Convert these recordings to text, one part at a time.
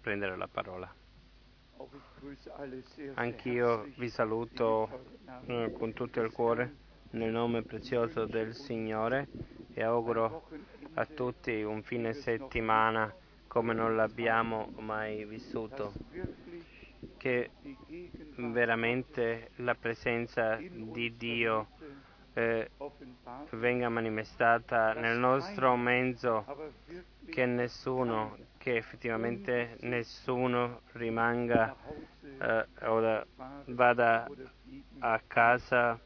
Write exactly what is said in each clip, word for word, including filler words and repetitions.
prendere la parola. Anch'io vi saluto con tutto il cuore nel nome prezioso del Signore e auguro a tutti un fine settimana come non l'abbiamo mai vissuto, che veramente la presenza di Dio eh, venga manifestata nel nostro mezzo, che nessuno, che effettivamente nessuno rimanga eh, o vada a casa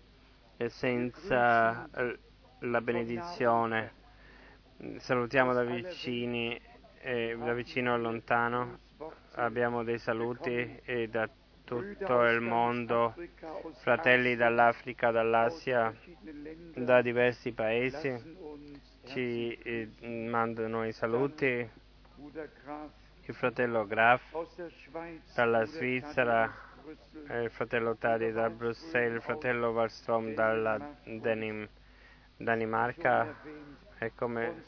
senza la benedizione. Salutiamo da vicini e da vicino a lontano. Abbiamo dei saluti e da tutto il mondo, fratelli dall'Africa, dall'Asia, da diversi paesi ci mandano i saluti. Il fratello Graf dalla Svizzera, il fratello Tadi da Bruxelles, il fratello Valstrom dalla Danim- Danimarca e, come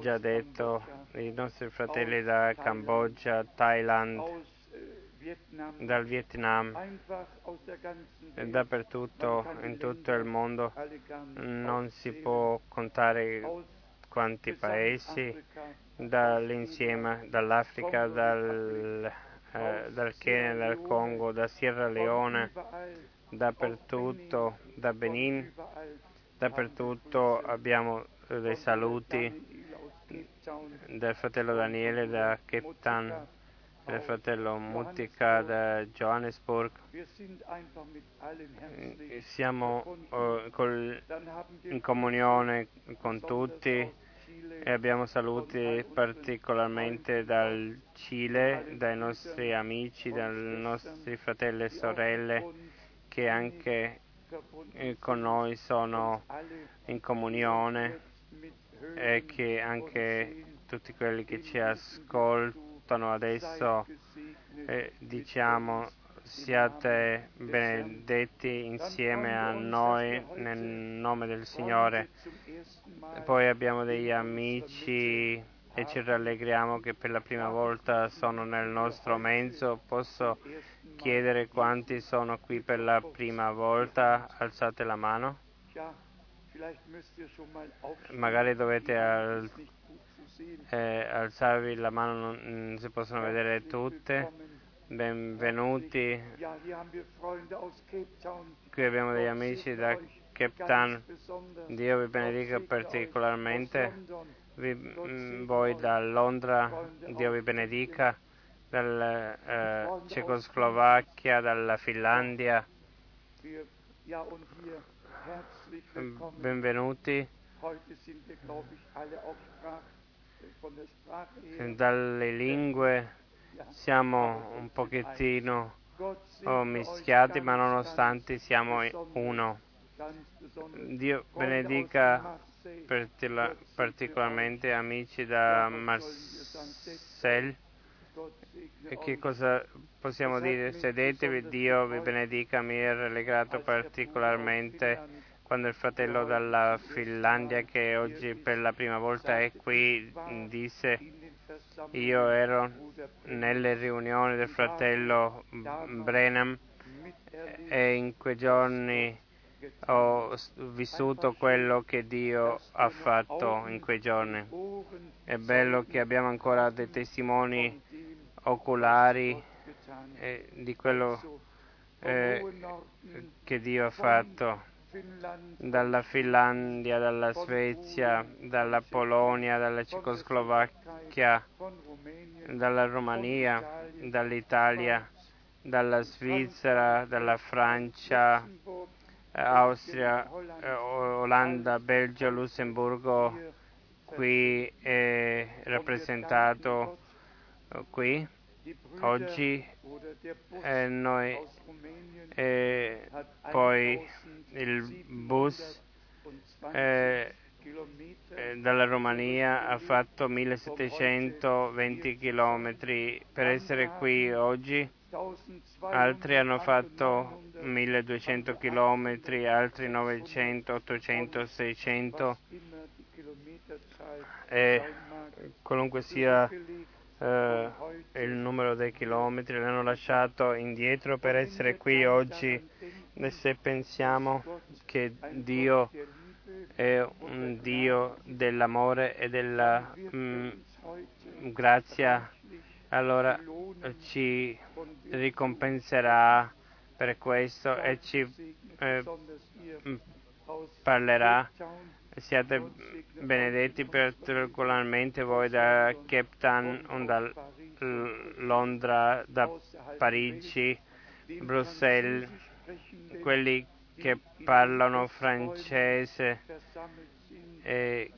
già detto, i nostri fratelli da Cambogia, Thailand, dal Vietnam, dappertutto, in tutto il mondo. Non si può contare quanti paesi, dall'insieme, dall'Africa, dal, eh, dal Kenya, dal Congo, da Sierra Leone, dappertutto, da Benin, dappertutto abbiamo dei saluti del fratello Daniele da Cape Town, del fratello Mutika da Johannesburg. Siamo eh, col, in comunione con tutti e abbiamo saluti particolarmente dal Cile, dai nostri amici, dai nostri fratelli e sorelle che anche con noi sono in comunione e che anche tutti quelli che ci ascoltano adesso eh, diciamo siate benedetti insieme a noi nel nome del Signore. Poi abbiamo degli amici e ci rallegriamo che per la prima volta sono nel nostro mezzo. Posso chiedere quanti sono qui per la prima volta? Alzate la mano. Magari dovete al, eh, alzarvi la mano, non, non si possono vedere tutte. Benvenuti. Qui abbiamo degli amici da Cape Town. Dio vi benedica particolarmente. Vi, voi da Londra, Dio vi benedica. Dalla eh, Cecoslovacchia, dalla Finlandia. Benvenuti. Dalle lingue siamo un pochettino oh, mischiati, ma nonostante siamo uno. Dio benedica partila, particolarmente amici da Marcel. E che cosa possiamo dire? Sedetevi, Dio vi benedica. Mi è rallegrato particolarmente quando il fratello dalla Finlandia, che oggi per la prima volta è qui, disse: io ero nelle riunioni del fratello Branham e in quei giorni ho vissuto quello che Dio ha fatto in quei giorni. È bello che abbiamo ancora dei testimoni oculari eh, di quello eh, che Dio ha fatto. Dalla Finlandia, dalla Svezia, dalla Polonia, dalla Cecoslovacchia, dalla Romania, dall'Italia, dalla Svizzera, dalla Francia, Austria, Olanda, Belgio, Lussemburgo, qui è rappresentato qui oggi eh, noi eh, poi il bus eh, eh, dalla Romania ha fatto millesettecentoventi chilometri per essere qui oggi. Altri hanno fatto milleduecento chilometri, altri novecento, ottocento, seicento e qualunque sia Uh, il cinquecento chilometri l'hanno lasciato indietro per essere qui oggi. E se pensiamo che Dio è un Dio dell'amore e della mh, grazia, allora ci ricompenserà per questo e ci eh, parlerà. Siate benedetti particolarmente voi da Cape Town, da Londra, da Parigi, Bruxelles, quelli che parlano francese e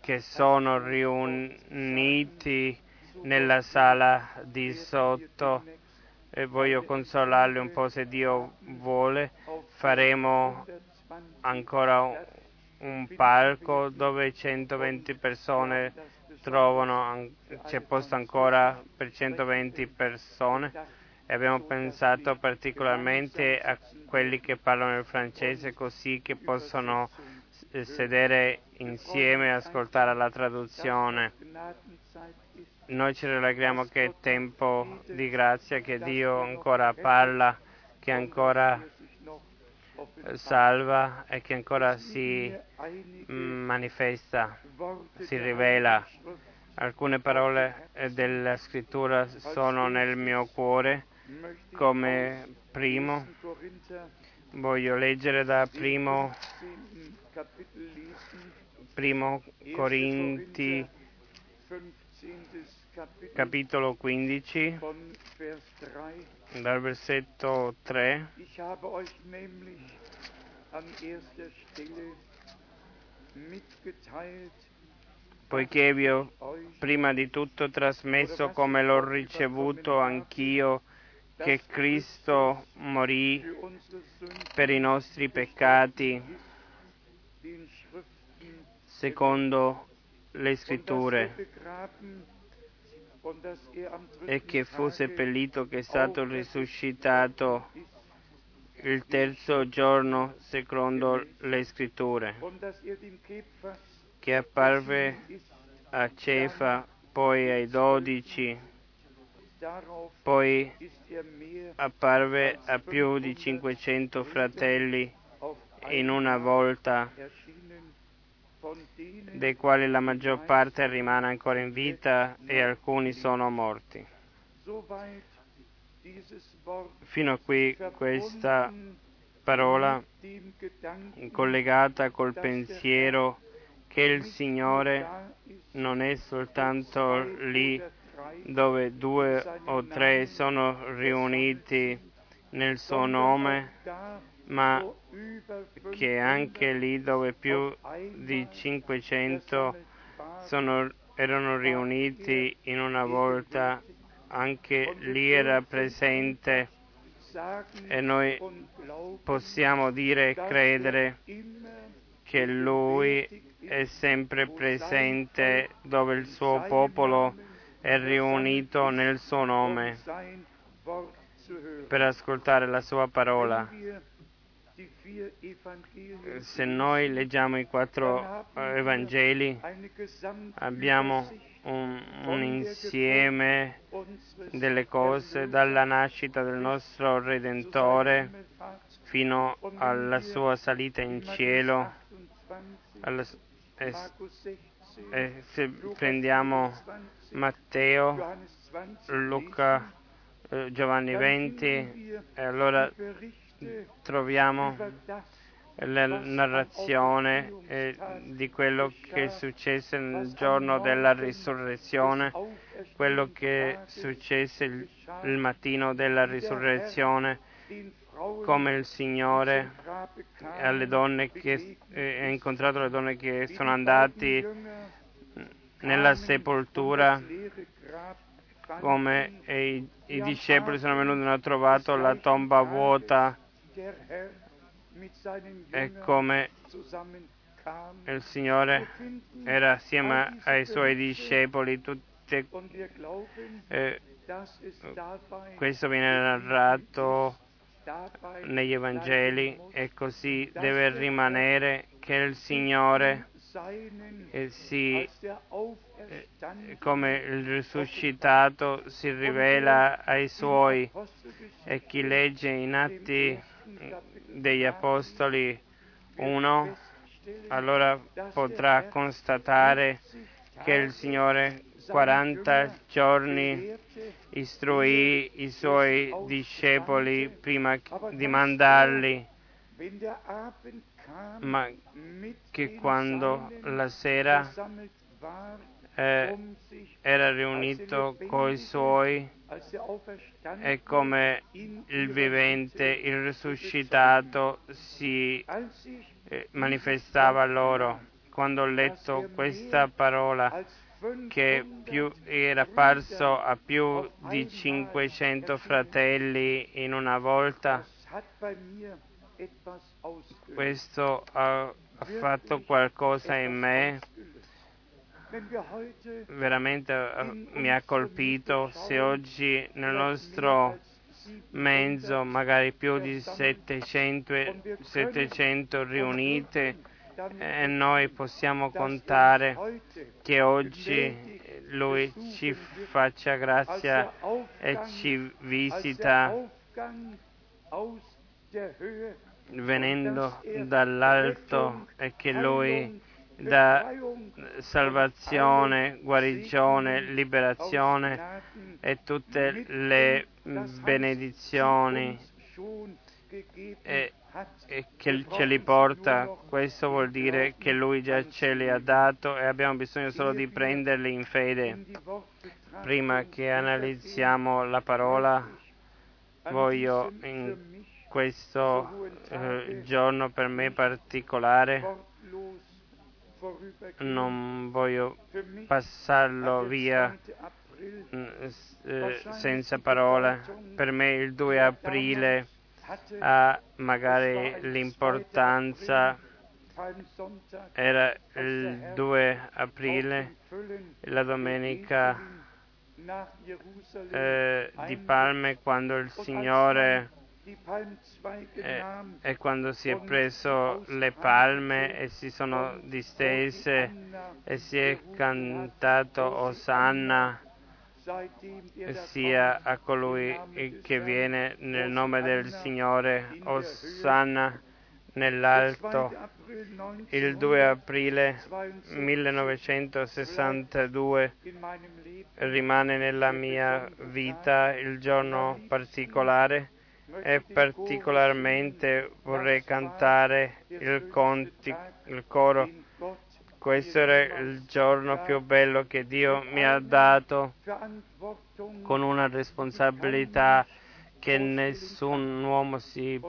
che sono riuniti nella sala di sotto. E voglio consolarli un po', se Dio vuole. Faremo ancora un un palco dove centoventi persone trovano, c'è posto ancora per centoventi persone, e abbiamo pensato particolarmente a quelli che parlano il francese, così che possono sedere insieme e ascoltare la traduzione. Noi ci rallegriamo che è tempo di grazia, che Dio ancora parla, che ancora salva e che ancora si manifesta, si rivela. Alcune parole della scrittura sono nel mio cuore. Come primo voglio leggere da primo, primo Corinti capitolo quindici dal versetto tre. Poiché vi ho prima di tutto trasmesso, come l'ho ricevuto anch'io, che Cristo morì per i nostri peccati secondo le scritture, e che fu seppellito, che è stato risuscitato il terzo giorno secondo le scritture, che apparve a Cefa, poi ai dodici, poi apparve a più di cinquecento fratelli in una volta, dei quali la maggior parte rimane ancora in vita e alcuni sono morti. Fino a qui questa parola collegata col pensiero che il Signore non è soltanto lì dove due o tre sono riuniti nel suo nome, ma che anche lì dove più di cinquecento sono, erano riuniti in una volta, anche lì era presente, e noi possiamo dire e credere che Lui è sempre presente dove il suo popolo è riunito nel suo nome per ascoltare la sua parola. Se noi leggiamo i quattro Evangeli, abbiamo un, un insieme delle cose, dalla nascita del nostro Redentore fino alla sua salita in cielo. Alla, e, e se prendiamo Matteo, Luca, eh, Giovanni venti, e allora troviamo la narrazione eh, di quello che successe nel giorno della risurrezione, quello che successe il, il mattino della risurrezione, come il Signore alle donne che eh, ha incontrato le donne che sono andati nella sepoltura, come i, i discepoli sono venuti e hanno trovato la tomba vuota, e come il Signore era assieme ai Suoi discepoli. Tutte, eh, questo viene narrato negli Evangeli, e così deve rimanere, che il Signore eh, si, eh, come il risuscitato si rivela ai suoi, e chi legge in Atti degli Apostoli uno, allora potrà constatare che il Signore quaranta giorni istruì i suoi discepoli prima di mandarli, ma che quando la sera eh, era riunito coi suoi, e come il vivente, il risuscitato, si eh, manifestava loro. Quando ho letto questa parola, che più era apparso a più di cinquecento fratelli in una volta, questo ha fatto qualcosa in me, veramente mi ha colpito. Se oggi nel nostro mezzo magari più di settecento riunite, e noi possiamo contare che oggi Lui ci faccia grazia e ci visita venendo dall'alto, e che Lui dà salvazione, guarigione, liberazione e tutte le benedizioni e, e che ce li porta. Questo vuol dire che Lui già ce li ha dato e abbiamo bisogno solo di prenderli in fede. Prima che analizziamo la parola, voglio in questo eh, giorno per me particolare, non voglio passarlo via eh, senza parole. Per me il due aprile ha magari l'importanza, era il due aprile, la domenica eh, di Palme, quando il Signore E, e quando si è preso le palme e si sono distese e si è cantato Osanna, sia a colui che viene nel nome del Signore, Osanna nell'alto. Il due aprile millenovecentosessantadue rimane nella mia vita il giorno particolare, e particolarmente vorrei cantare il, conti, il coro. Questo era il giorno più bello che Dio mi ha dato, con una responsabilità che nessun uomo si,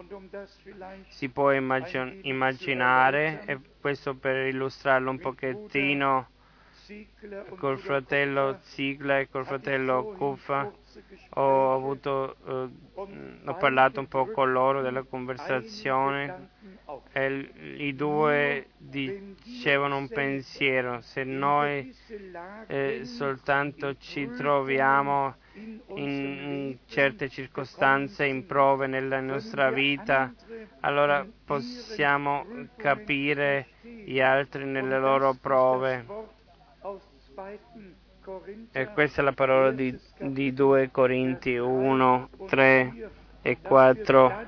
si può immagin- immaginare, e questo per illustrarlo un pochettino. Col fratello Ziegler e col fratello Kufa ho avuto eh, ho parlato un po' con loro della conversazione, e i due dicevano un pensiero: se noi eh, soltanto ci troviamo in certe circostanze, in prove nella nostra vita, allora possiamo capire gli altri nelle loro prove. E questa è la parola di, di due Corinti uno, tre e quattro,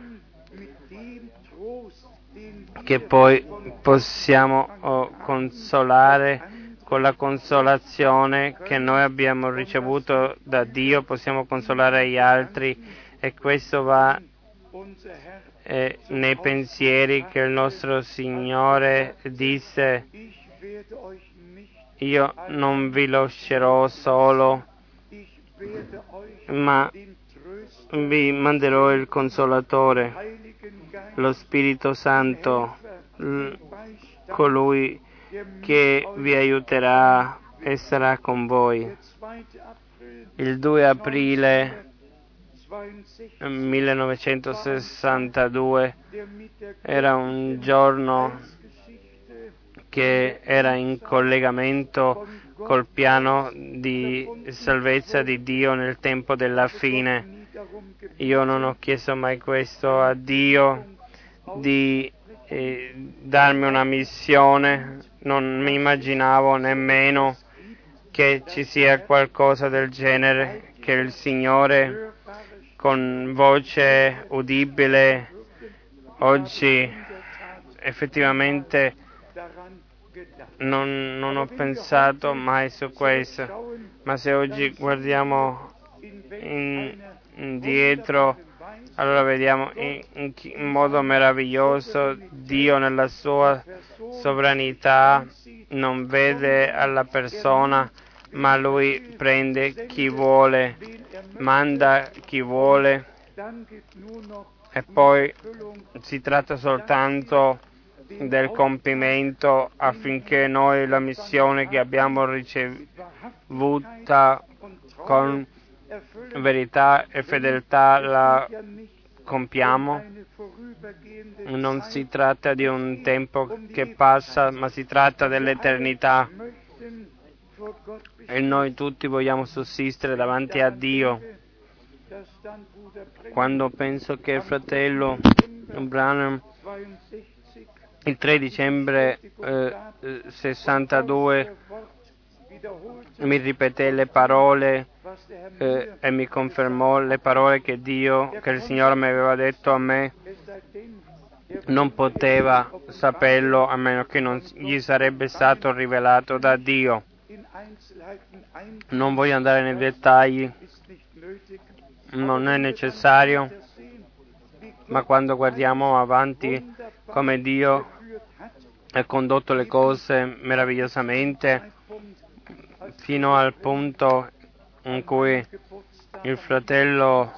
che poi possiamo oh, consolare con la consolazione che noi abbiamo ricevuto da Dio, possiamo consolare gli altri, e questo va eh, nei pensieri che il nostro Signore disse: io non vi lascerò solo, ma vi manderò il Consolatore, lo Spirito Santo, colui che vi aiuterà e sarà con voi. Il due aprile millenovecentosessantadue era un giorno che era in collegamento col piano di salvezza di Dio nel tempo della fine. Io non ho chiesto mai questo a Dio, di eh, darmi una missione non mi immaginavo nemmeno che ci sia qualcosa del genere, che il Signore con voce udibile oggi effettivamente non, non ho pensato mai su questo, ma se oggi guardiamo in, indietro allora vediamo in, in, in modo meraviglioso Dio nella sua sovranità non vede alla persona, ma Lui prende chi vuole, manda chi vuole, e poi si tratta soltanto del compimento affinché noi la missione che abbiamo ricevuta con verità e fedeltà la compiamo. Non si tratta di un tempo che passa, ma si tratta dell'eternità. E noi tutti vogliamo sussistere davanti a Dio. Quando penso che il fratello Branham il tre dicembre eh, sessantadue mi ripeté le parole eh, e mi confermò le parole che Dio, che il Signore mi aveva detto a me. Non poteva saperlo a meno che non gli sarebbe stato rivelato da Dio. Non voglio andare nei dettagli, non è necessario, ma quando guardiamo avanti come Dio ha condotto le cose meravigliosamente fino al punto in cui il fratello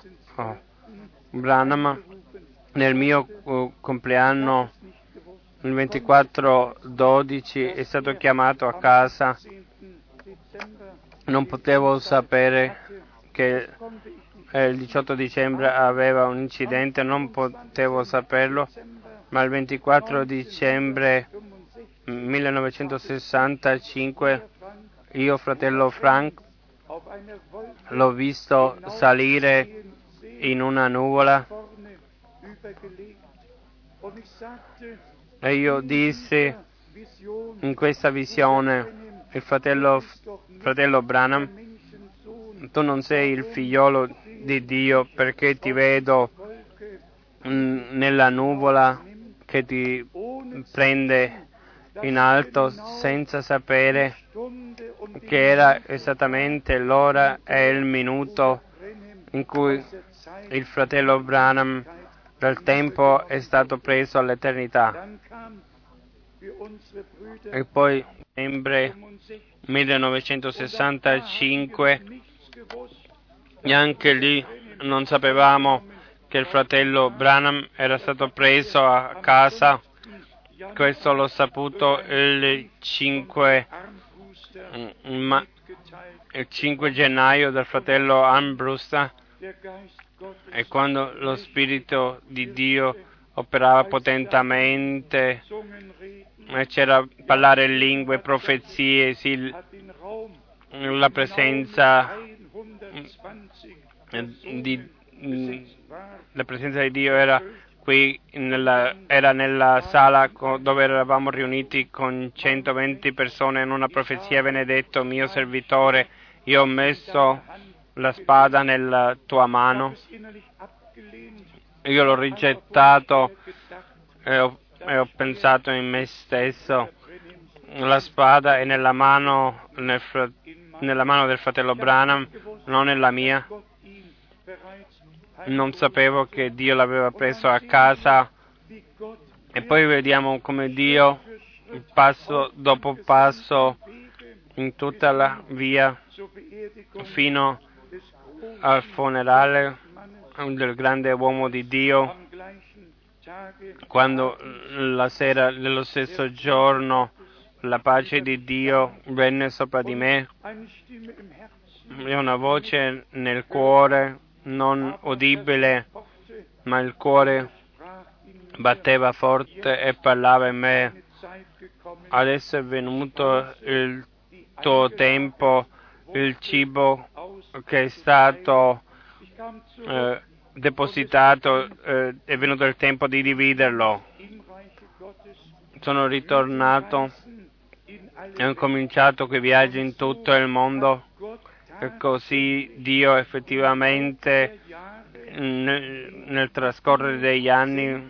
Branham nel mio compleanno il ventiquattro dodici è stato chiamato a casa. Non potevo sapere che il diciotto dicembre aveva un incidente, non potevo saperlo, ma il ventiquattro dicembre millenovecentosessantacinque io, fratello Frank, l'ho visto salire in una nuvola e io dissi in questa visione: il fratello, fratello Branham, tu non sei il figliolo di Dio perché ti vedo nella nuvola che ti prende in alto, senza sapere che era esattamente l'ora e il minuto in cui il fratello Branham dal tempo è stato preso all'eternità. E poi novembre millenovecentosessantacinque neanche lì non sapevamo che il fratello Branham era stato preso a casa. Questo l'ho saputo il cinque gennaio dal fratello Ambrusta, e quando lo Spirito di Dio operava potentemente c'era parlare lingue, profezie, sì, la presenza di la presenza di Dio era qui nella, era nella sala dove eravamo riuniti con centoventi persone in una profezia. Benedetto mio servitore, io ho messo la spada nella tua mano, io l'ho rigettato e ho e ho pensato in me stesso. La spada è nella mano, nel fra, nella mano del fratello Branham, non nella mia. Non sapevo che Dio l'aveva preso a casa, e poi vediamo come Dio passo dopo passo in tutta la via fino al funerale del grande uomo di Dio. Quando la sera dello stesso giorno la pace di Dio venne sopra di me, e una voce nel cuore non udibile, ma il cuore batteva forte e parlava in me: adesso è venuto il tuo tempo, il cibo che è stato eh, depositato, eh, è venuto il tempo di dividerlo. Sono ritornato hanno cominciato quei viaggi in tutto il mondo, e così Dio effettivamente nel, nel trascorrere degli anni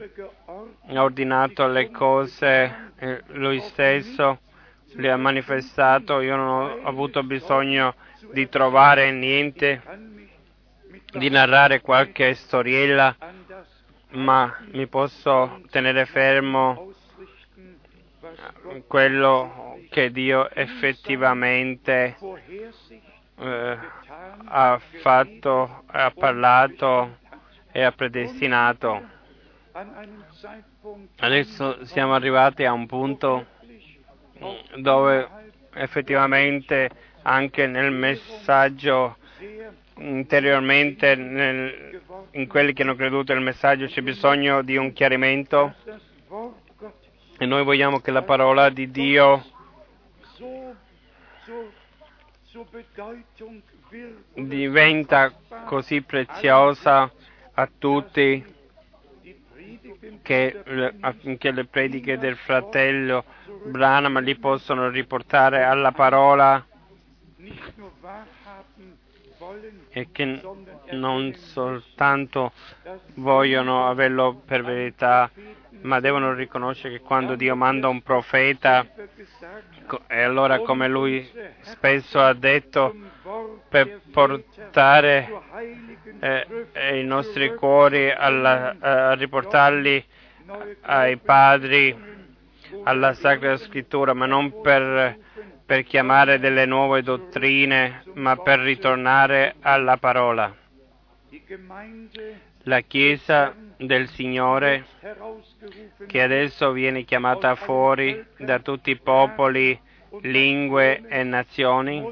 ha ordinato le cose, lui stesso le ha manifestato. Io non ho avuto bisogno di trovare niente, di narrare qualche storiella, ma mi posso tenere fermo quello che Dio effettivamente eh, ha fatto, ha parlato e ha predestinato. Adesso siamo arrivati a un punto dove effettivamente anche nel messaggio interiormente, nel, in quelli che hanno creduto nel messaggio, c'è bisogno di un chiarimento, e noi vogliamo che la parola di Dio diventa così preziosa a tutti che anche le prediche del fratello Branham li possono riportare alla parola, e che non soltanto vogliono averlo per verità, ma devono riconoscere che quando Dio manda un profeta, e allora come lui spesso ha detto, per portare eh, i nostri cuori, alla, a riportarli ai padri, alla Sacra Scrittura, ma non per, per chiamare delle nuove dottrine, ma per ritornare alla parola. La Chiesa del Signore, che adesso viene chiamata fuori da tutti i popoli, lingue e nazioni,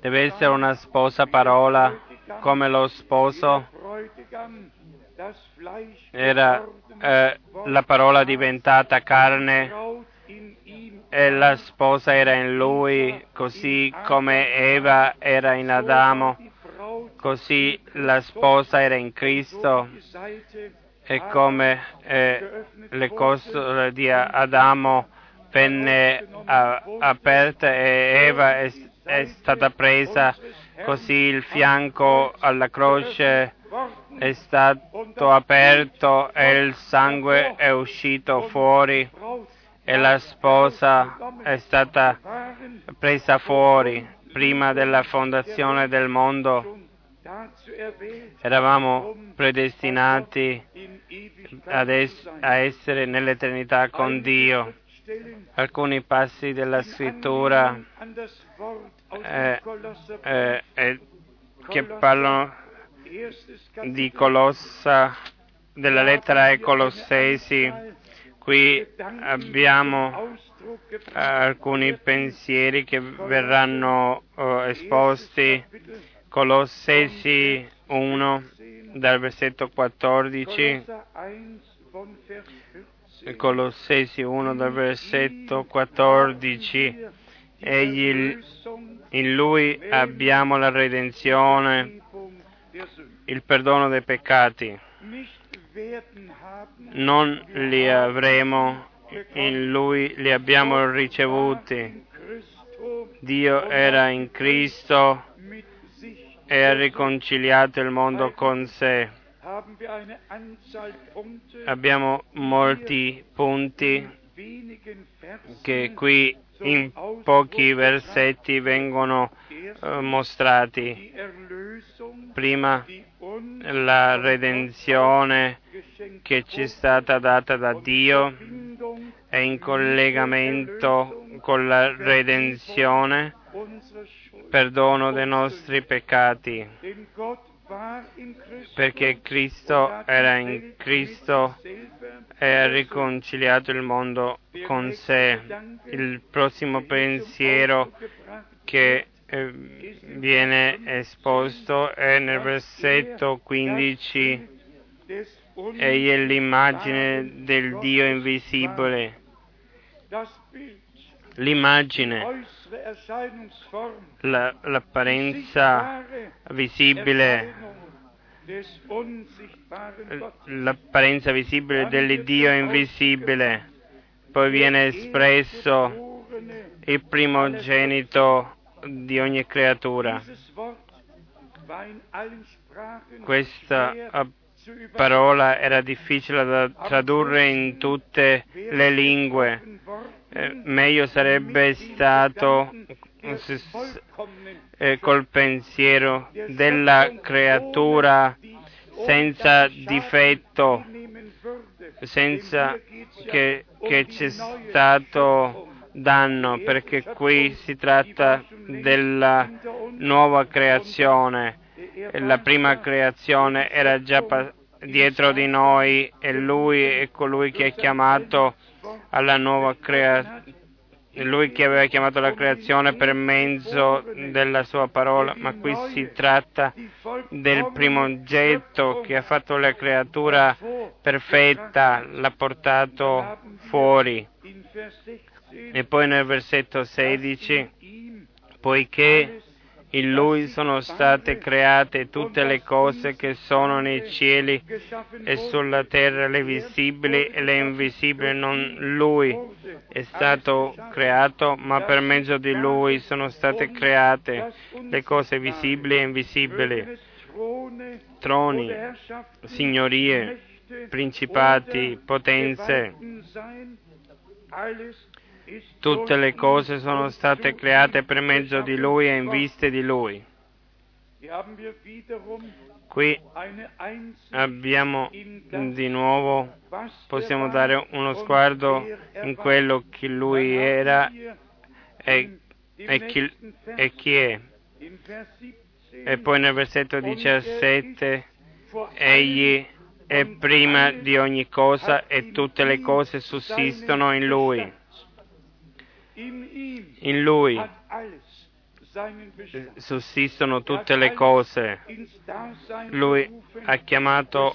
deve essere una sposa parola, come lo sposo era eh, la parola diventata carne, e la sposa era in lui, così come Eva era in Adamo, così la sposa era in Cristo, e come eh, le costole di Adamo venne a, aperte e Eva è, è stata presa, così il fianco alla croce è stato aperto e il sangue è uscito fuori, e la sposa è stata presa fuori prima della fondazione del mondo. Eravamo predestinati ad es- a essere nell'eternità con Dio. Alcuni passi della scrittura eh, eh, eh, che parlano di Colossa, della lettera ai Colossesi. Qui abbiamo alcuni pensieri che verranno eh, esposti. Colossesi uno, dal versetto quattordici. Colossesi uno, dal versetto quattordici. Egli, in lui abbiamo la redenzione, il perdono dei peccati. Non li avremo, in lui li abbiamo ricevuti. Dio era in Cristo e ha riconciliato il mondo con sé. Abbiamo molti punti che qui in pochi versetti vengono eh, mostrati. Prima la redenzione che ci è stata data da Dio è in collegamento con la redenzione, perdono dei nostri peccati, perché Cristo era in Cristo e ha riconciliato il mondo con sé. Il prossimo pensiero che viene esposto è nel versetto quindici. Egli è l'immagine del Dio invisibile. L'immagine, la, l'apparenza visibile, l'apparenza visibile dell'Iddio invisibile. Poi viene espresso il primogenito di ogni creatura. Questa parola era difficile da tradurre in tutte le lingue. Eh, meglio sarebbe stato eh, col pensiero della creatura senza difetto, senza che, che c'è stato danno, perché qui si tratta della nuova creazione. La prima creazione era già pa- dietro di noi e lui è colui che è chiamato alla nuova creazione, lui che aveva chiamato la creazione per mezzo della sua parola, ma qui si tratta del primogenito che ha fatto la creatura perfetta, l'ha portato fuori. E poi nel versetto sedici, poiché in Lui sono state create tutte le cose che sono nei cieli e sulla terra, le visibili e le invisibili. Non Lui è stato creato, ma per mezzo di Lui sono state create le cose visibili e invisibili, troni, signorie, principati, potenze. Tutte le cose sono state create per mezzo di Lui e in vista di Lui. Qui abbiamo di nuovo, possiamo dare uno sguardo in quello che Lui era e, e, chi, e chi è. E poi nel versetto diciassette, Egli è prima di ogni cosa e tutte le cose sussistono in Lui. In Lui sussistono tutte le cose. Lui ha chiamato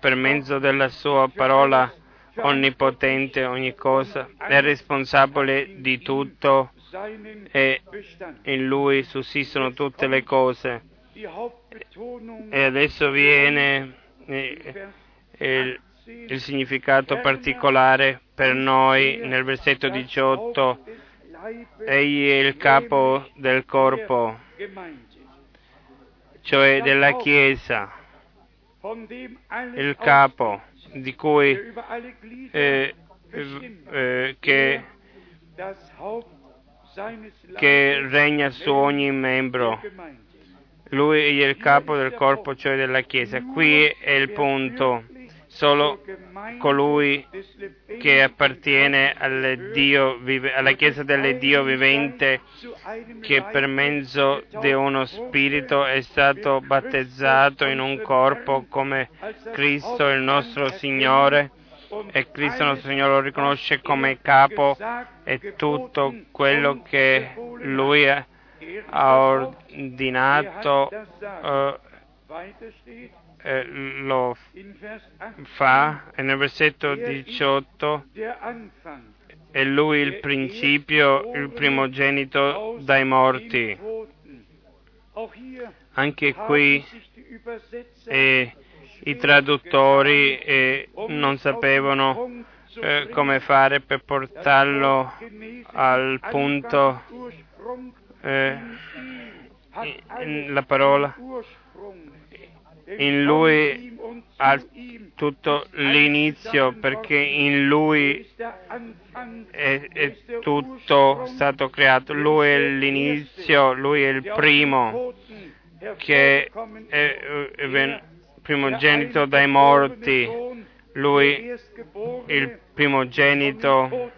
per mezzo della sua parola onnipotente ogni cosa, è responsabile di tutto e in Lui sussistono tutte le cose. E adesso viene il Il significato particolare per noi nel versetto diciotto, egli è il capo del corpo, cioè della Chiesa, il capo di cui eh, eh, che, che regna su ogni membro. Lui è il capo del corpo, cioè della Chiesa. Qui è il punto. Solo colui che appartiene al Dio, alla Chiesa del Dio vivente, che per mezzo di uno spirito è stato battezzato in un corpo come Cristo il nostro Signore, e Cristo il nostro Signore lo riconosce come capo e tutto quello che Lui ha ordinato eh, Eh, lo fa. E nel versetto diciotto, è lui il principio, il primogenito dai morti. Anche qui eh, i traduttori eh, non sapevano eh, come fare per portarlo al punto, eh, la parola. In Lui ha tutto l'inizio, perché in Lui è, è tutto stato creato. Lui è l'inizio, Lui è il primo, che è, è primogenito dai morti. Lui, il primogenito,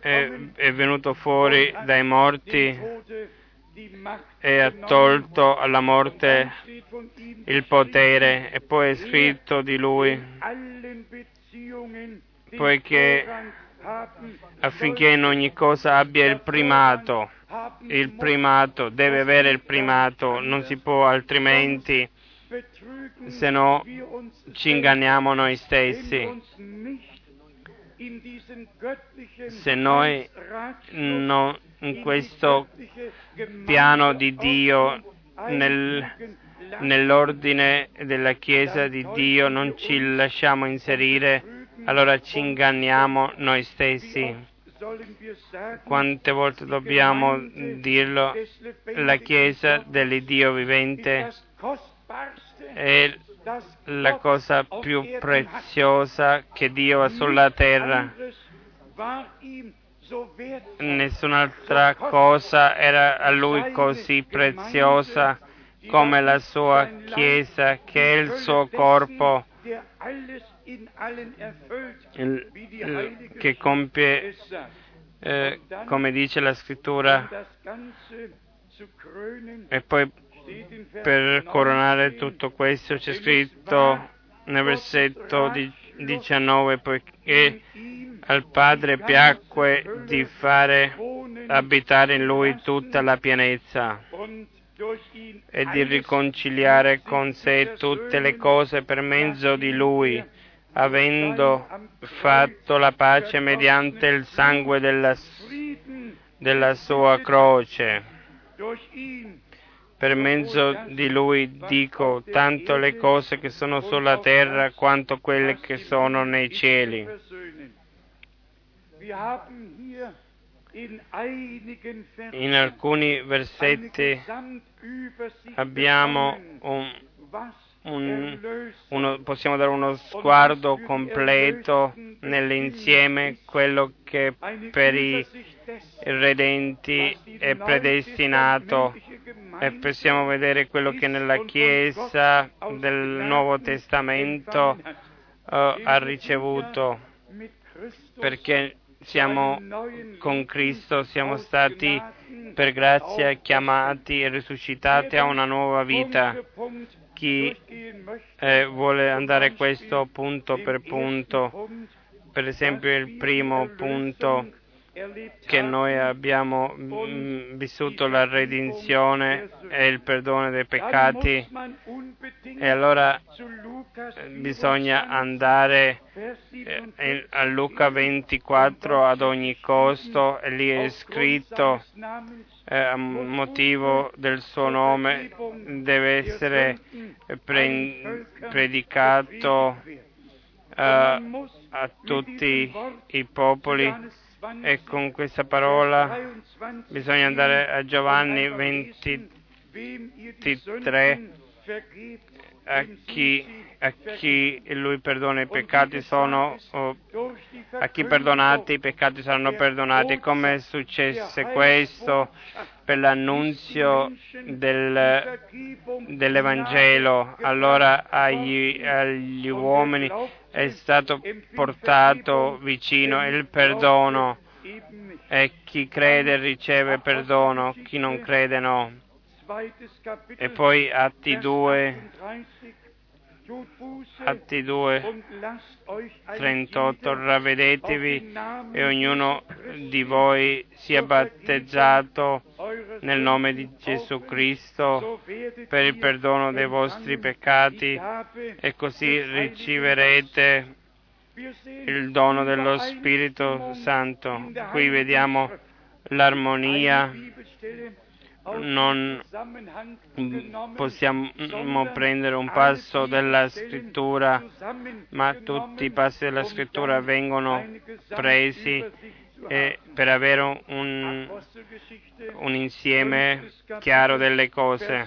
è, è venuto fuori dai morti e ha tolto alla morte il potere. E poi è scritto di lui, poiché affinché in ogni cosa abbia il primato, il primato, deve avere il primato, non si può altrimenti, se no ci inganniamo noi stessi. Se noi no, in questo piano di Dio, nel, nell'ordine della Chiesa di Dio, non ci lasciamo inserire allora ci inganniamo noi stessi. Quante volte dobbiamo dirlo? La Chiesa dell'Iddio vivente è la cosa più preziosa che Dio ha sulla terra. Nessun'altra cosa era a Lui così preziosa come la sua Chiesa, che è il suo corpo, il, che compie, eh, come dice la Scrittura, e poi per coronare tutto questo c'è scritto nel versetto diciannove, poiché al Padre piacque di fare abitare in Lui tutta la pienezza e di riconciliare con sé tutte le cose per mezzo di Lui, avendo fatto la pace mediante il sangue della, della sua croce. Per mezzo di Lui, dico, tanto le cose che sono sulla terra quanto quelle che sono nei cieli. In alcuni versetti abbiamo un, un, uno, possiamo dare uno sguardo completo nell'insieme, quello che per i redenti è predestinato, e possiamo vedere quello che nella Chiesa del Nuovo Testamento uh, ha ricevuto, perché siamo con Cristo, siamo stati per grazia chiamati e risuscitati a una nuova vita. Chi eh, vuole andare questo punto per punto, per esempio il primo punto, che noi abbiamo mh, vissuto la redenzione e il perdono dei peccati, e allora bisogna andare eh, a Luca ventiquattro ad ogni costo, e lì è scritto, eh, a motivo del suo nome deve essere pre- predicato eh, a tutti i popoli. E con questa parola bisogna andare a Giovanni ventitré, a chi, a chi lui perdona i peccati sono, oh, a chi perdonati i peccati saranno perdonati. Come successe questo per l'annunzio del, dell'Evangelo, allora agli, agli uomini è stato portato vicino il perdono, e chi crede riceve perdono, chi non crede no. E poi Atti due, Atti due, trentotto, ravvedetevi e ognuno di voi sia battezzato nel nome di Gesù Cristo per il perdono dei vostri peccati, e così riceverete il dono dello Spirito Santo. Qui vediamo l'armonia. Non possiamo prendere un passo della Scrittura, ma tutti i passi della Scrittura vengono presi eh, per avere un, un insieme chiaro delle cose.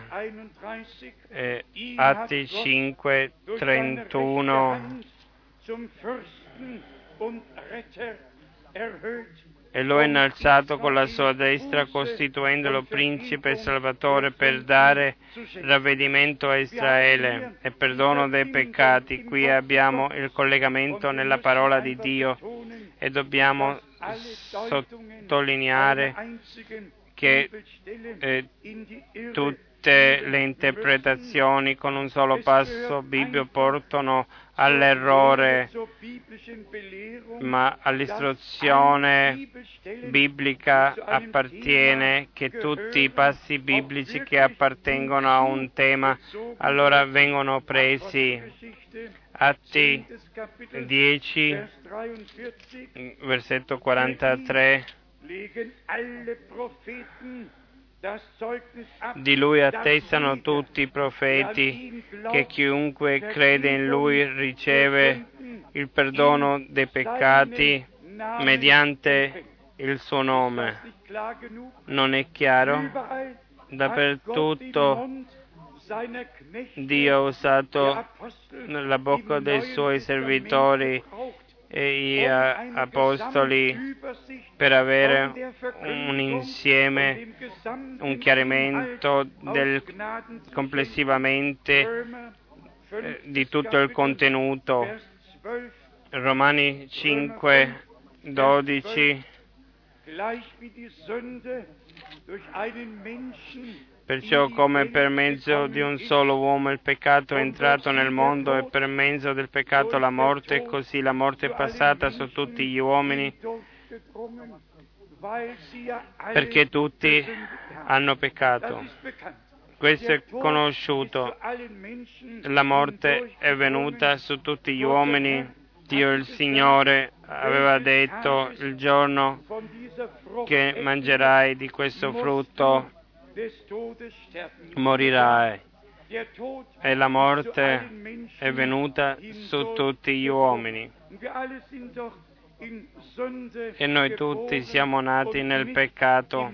Eh, Atti cinque, trentuno. E lo ha innalzato con la sua destra, costituendolo principe e salvatore, per dare ravvedimento a Israele e perdono dei peccati. Qui abbiamo il collegamento nella parola di Dio, e dobbiamo sottolineare che eh, tutte le interpretazioni con un solo passo biblico portano all'errore, ma all'istruzione biblica appartiene che tutti i passi biblici che appartengono a un tema allora vengono presi. Atti dieci, versetto quarantatré. Di Lui attestano tutti i profeti che chiunque crede in Lui riceve il perdono dei peccati mediante il suo nome. Non è chiaro? Dappertutto Dio ha usato la bocca dei suoi servitori e gli apostoli per avere un insieme, un chiarimento del, complessivamente di tutto il contenuto. Romani cinque dodici. Perciò come per mezzo di un solo uomo il peccato è entrato nel mondo e per mezzo del peccato la morte, così la morte è passata su tutti gli uomini, perché tutti hanno peccato. Questo è conosciuto. La morte è venuta su tutti gli uomini. Dio il Signore aveva detto: il giorno che mangerai di questo frutto morirai. E la morte è venuta su tutti gli uomini. E noi tutti siamo nati nel peccato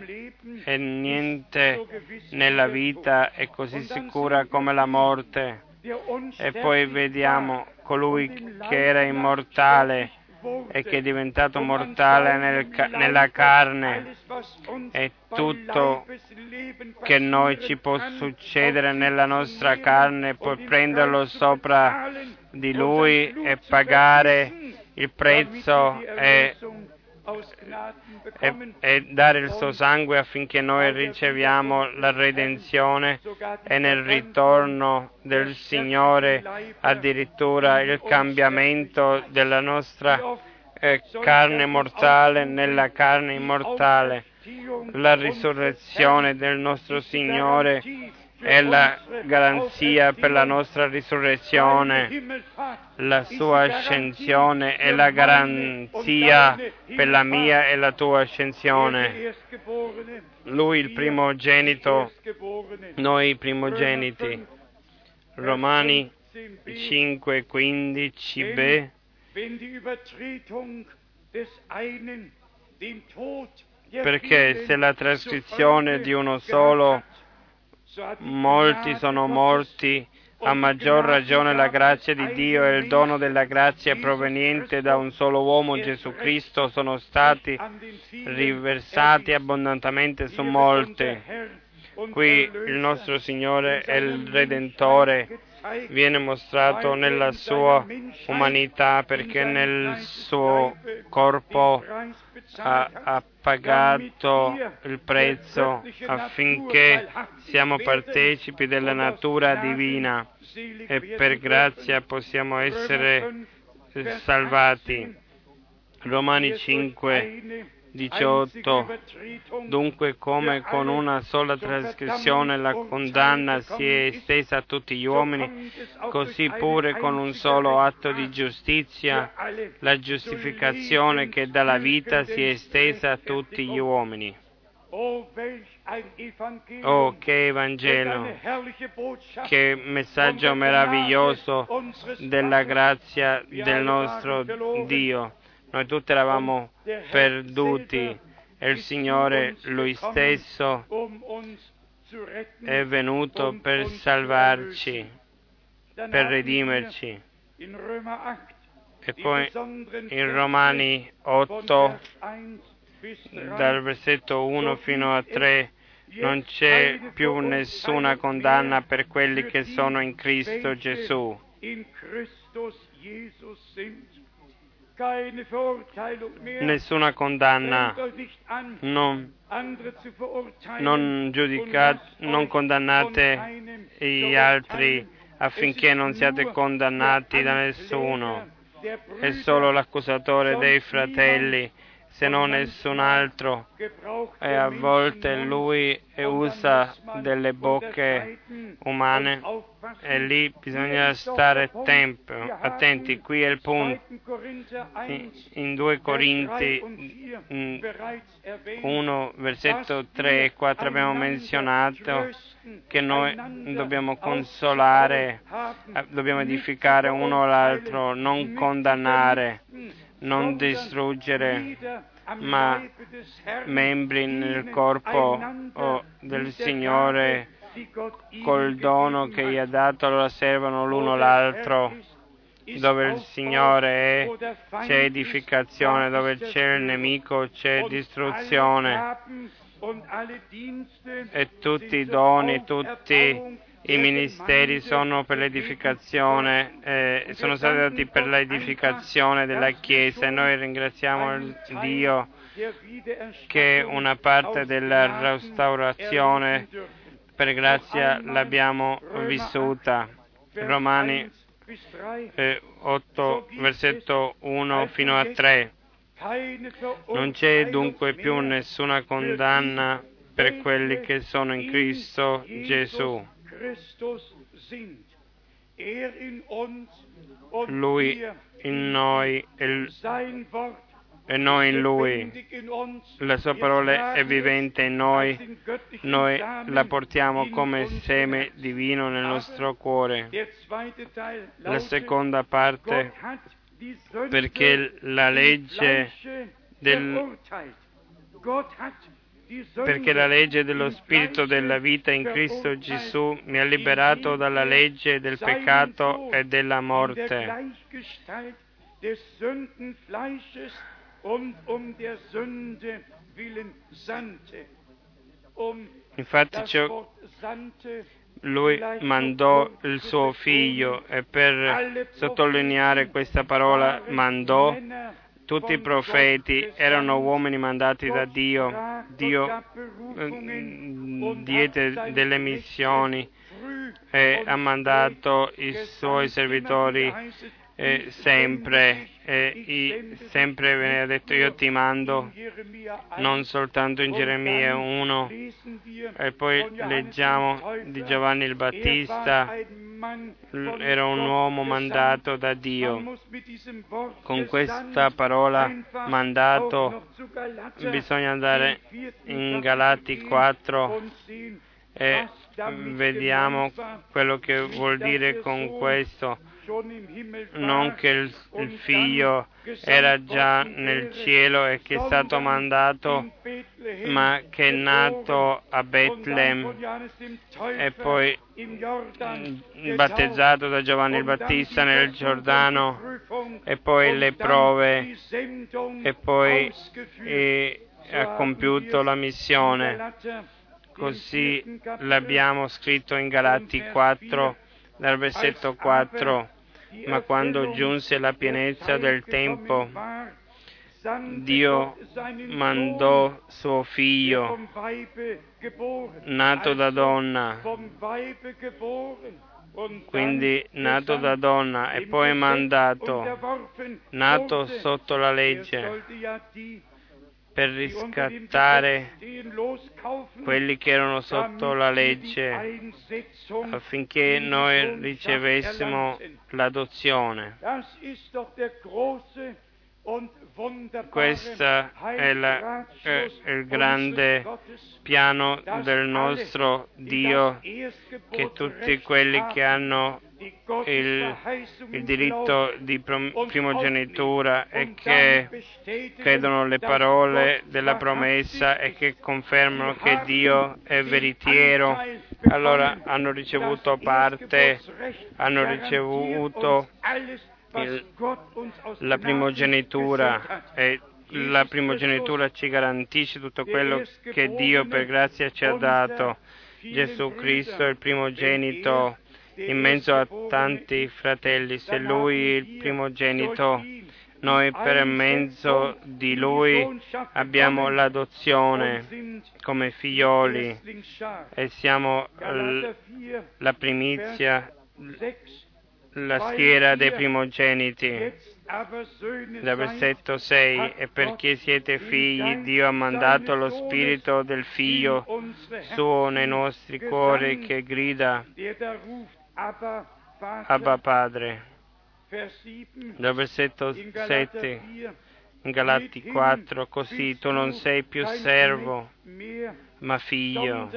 e niente nella vita è così sicura come la morte. E poi vediamo colui che era immortale e che è diventato mortale nel ca- nella carne, e tutto che noi ci può succedere nella nostra carne può prenderlo sopra di lui e pagare il prezzo e, e, e dare il suo sangue affinché noi riceviamo la redenzione, e nel ritorno del Signore addirittura il cambiamento della nostra eh, carne mortale nella carne immortale. La risurrezione del nostro Signore è la garanzia per la nostra risurrezione. La sua ascensione è la garanzia per la mia e la tua ascensione. Lui il primogenito, noi i primogeniti. Romani cinque quindici b. Perché se la trasgressione di uno solo molti sono morti, a maggior ragione la grazia di Dio e il dono della grazia proveniente da un solo uomo, Gesù Cristo, sono stati riversati abbondantemente su molti. Qui il nostro Signore e il Redentore viene mostrato nella sua umanità, perché nel suo corpo ha, ha pagato il prezzo affinché siamo partecipi della natura divina e per grazia possiamo essere salvati. Romani cinque diciotto. Dunque, come con una sola trasgressione la condanna si è estesa a tutti gli uomini, così pure con un solo atto di giustizia la giustificazione che dà la vita si è estesa a tutti gli uomini. Oh, che Evangelo, che messaggio meraviglioso della grazia del nostro Dio. Noi tutti eravamo perduti e il Signore Lui stesso è venuto per salvarci, per redimerci. E poi in Romani otto, dal versetto uno fino a tre, non c'è più nessuna condanna per quelli che sono in Cristo Gesù. Nessuna condanna, non, non giudicate, non condannate gli altri affinché non siate condannati da nessuno. È solo l'accusatore dei fratelli. se non nessun altro, e a volte lui usa delle bocche umane, e lì bisogna stare tempo, attenti. Qui è il punto. In due Corinzi uno versetto tre e quattro abbiamo menzionato che noi dobbiamo consolare, dobbiamo edificare uno l'altro, non condannare, non distruggere, ma membri nel corpo del Signore col dono che gli ha dato, allora servono l'uno l'altro. Dove il Signore è, c'è edificazione, dove c'è il nemico c'è distruzione, e tutti i doni, tutti i ministeri sono per l'edificazione, eh, sono stati dati per l'edificazione della Chiesa, e noi ringraziamo il Dio che una parte della restaurazione per grazia l'abbiamo vissuta. Romani otto versetto uno fino a tre. Non c'è dunque più nessuna condanna per quelli che sono in Cristo Gesù. Lui in noi e noi in Lui. La Sua parola è vivente in noi. Noi la portiamo come seme divino nel nostro cuore. La seconda parte, perché la legge del, perché la legge dello Spirito della vita in Cristo Gesù mi ha liberato dalla legge del peccato e della morte. Infatti lui mandò il suo figlio, e per sottolineare questa parola mandò, tutti i profeti erano uomini mandati da Dio. Dio diede delle missioni e ha mandato i suoi servitori. Eh, sempre, eh, i, sempre veniva detto io ti mando, non soltanto in Geremia uno, e poi leggiamo di Giovanni il Battista, era un uomo mandato da Dio. Con questa parola mandato bisogna andare in Galati quattro e vediamo quello che vuol dire con questo. Non che il, il figlio era già nel cielo e che è stato mandato, ma che è nato a Betlemme e poi battezzato da Giovanni il Battista nel Giordano, e poi le prove, e poi e, ha compiuto la missione. Così l'abbiamo scritto in Galati quattro, dal versetto quattro. Ma quando giunse la pienezza del tempo, Dio mandò suo figlio, nato da donna, quindi nato da donna e poi mandato, nato sotto la legge, per riscattare quelli che erano sotto la legge, affinché noi ricevessimo l'adozione. Questo è, la, è il grande piano del nostro Dio, che tutti quelli che hanno il, il diritto di primogenitura e che credono le parole della promessa e che confermano che Dio è veritiero, allora hanno ricevuto parte, hanno ricevuto Il, la primogenitura, e la primogenitura ci garantisce tutto quello che Dio per grazia ci ha dato. Gesù Cristo è il primogenito in mezzo a tanti fratelli. Se Lui è il primogenito, noi per mezzo di Lui abbiamo l'adozione come figlioli e siamo l- la primizia, la schiera dei primogeniti. Da versetto sei, e perché siete figli, Dio ha mandato lo spirito del figlio suo nei nostri cuori che grida, Abba Padre. Da versetto sette, in Galati quattro, così tu non sei più servo, ma figlio.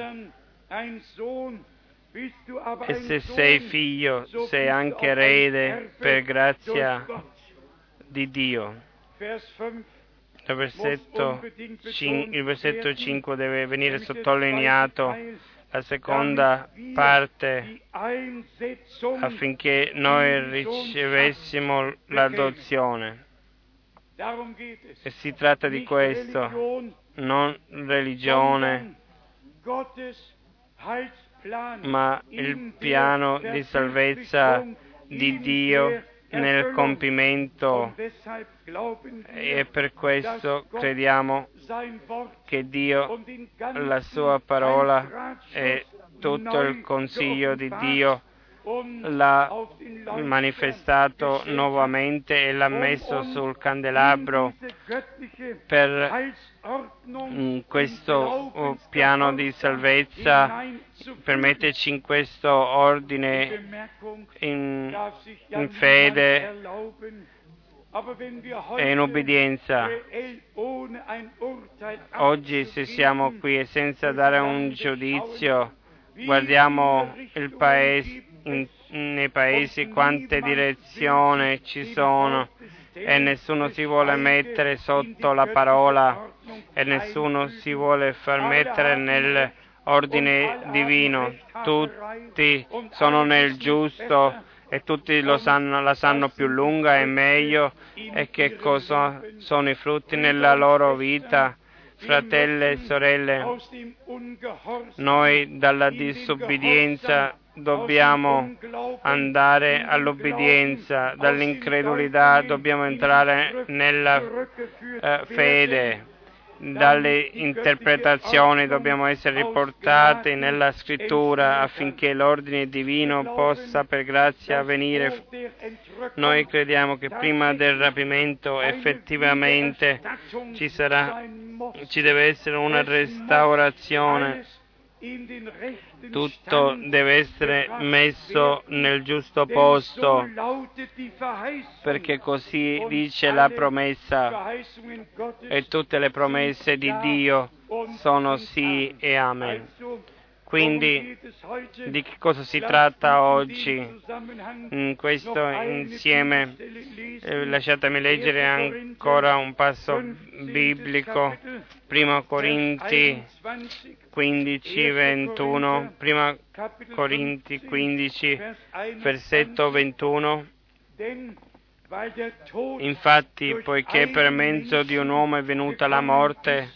E se sei figlio, sei anche erede per grazia di Dio. Il versetto, il versetto cinque deve venire sottolineato, la seconda parte, affinché noi ricevessimo l'adozione. E si tratta di questo, non religione, ma il piano di salvezza di Dio nel compimento, e per questo crediamo che Dio, la sua parola e tutto il consiglio di Dio l'ha manifestato nuovamente e l'ha messo sul candelabro per questo piano di salvezza, per metterci in questo ordine in, in fede e in obbedienza. Oggi, se siamo qui e senza dare un giudizio, guardiamo il paese, in, nei paesi, quante direzioni ci sono, e nessuno si vuole mettere sotto la parola e nessuno si vuole far mettere nell'ordine divino. Tutti sono nel giusto e tutti lo sanno, la sanno più lunga e meglio, e che cosa sono i frutti nella loro vita. Fratelli e sorelle, noi dalla disobbedienza dobbiamo andare all'obbedienza, dall'incredulità dobbiamo entrare nella eh, fede, dalle interpretazioni dobbiamo essere riportati nella scrittura affinché l'ordine divino possa per grazia avvenire. Noi crediamo che prima del rapimento effettivamente ci sarà, ci deve essere una restaurazione. Tutto deve essere messo nel giusto posto, perché così dice la promessa, e tutte le promesse di Dio sono sì e amen. Quindi, di che cosa si tratta oggi? In questo insieme, eh, lasciatemi leggere ancora un passo biblico, primo Corinti quindici, ventuno, primo Corinti quindici, versetto ventuno. Infatti, poiché per mezzo di un uomo è venuta la morte,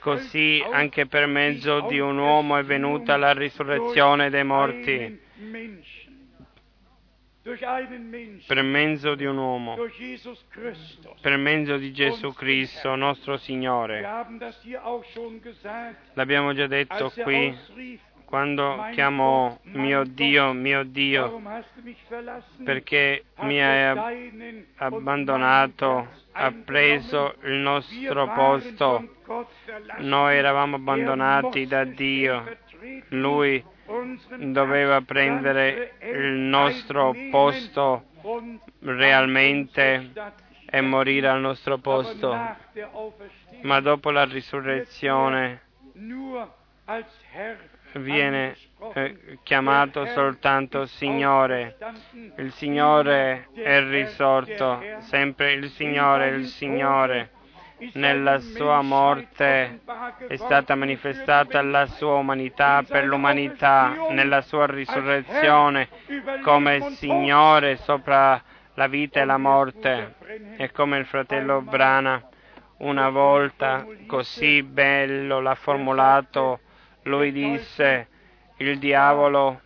così anche per mezzo di un uomo è venuta la risurrezione dei morti. Per mezzo di un uomo, per mezzo di Gesù Cristo, nostro Signore. L'abbiamo già detto qui, quando chiamò mio Dio, mio Dio, perché mi hai abbandonato, ha preso il nostro posto. Noi eravamo abbandonati da Dio, Lui doveva prendere il nostro posto realmente e morire al nostro posto. Ma dopo la risurrezione viene eh, chiamato soltanto Signore. Il Signore è risorto, sempre il Signore, il Signore. Nella sua morte è stata manifestata la sua umanità per l'umanità, nella sua risurrezione come Signore sopra la vita e la morte. E come il fratello Branham una volta così bello l'ha formulato, lui disse, il diavolo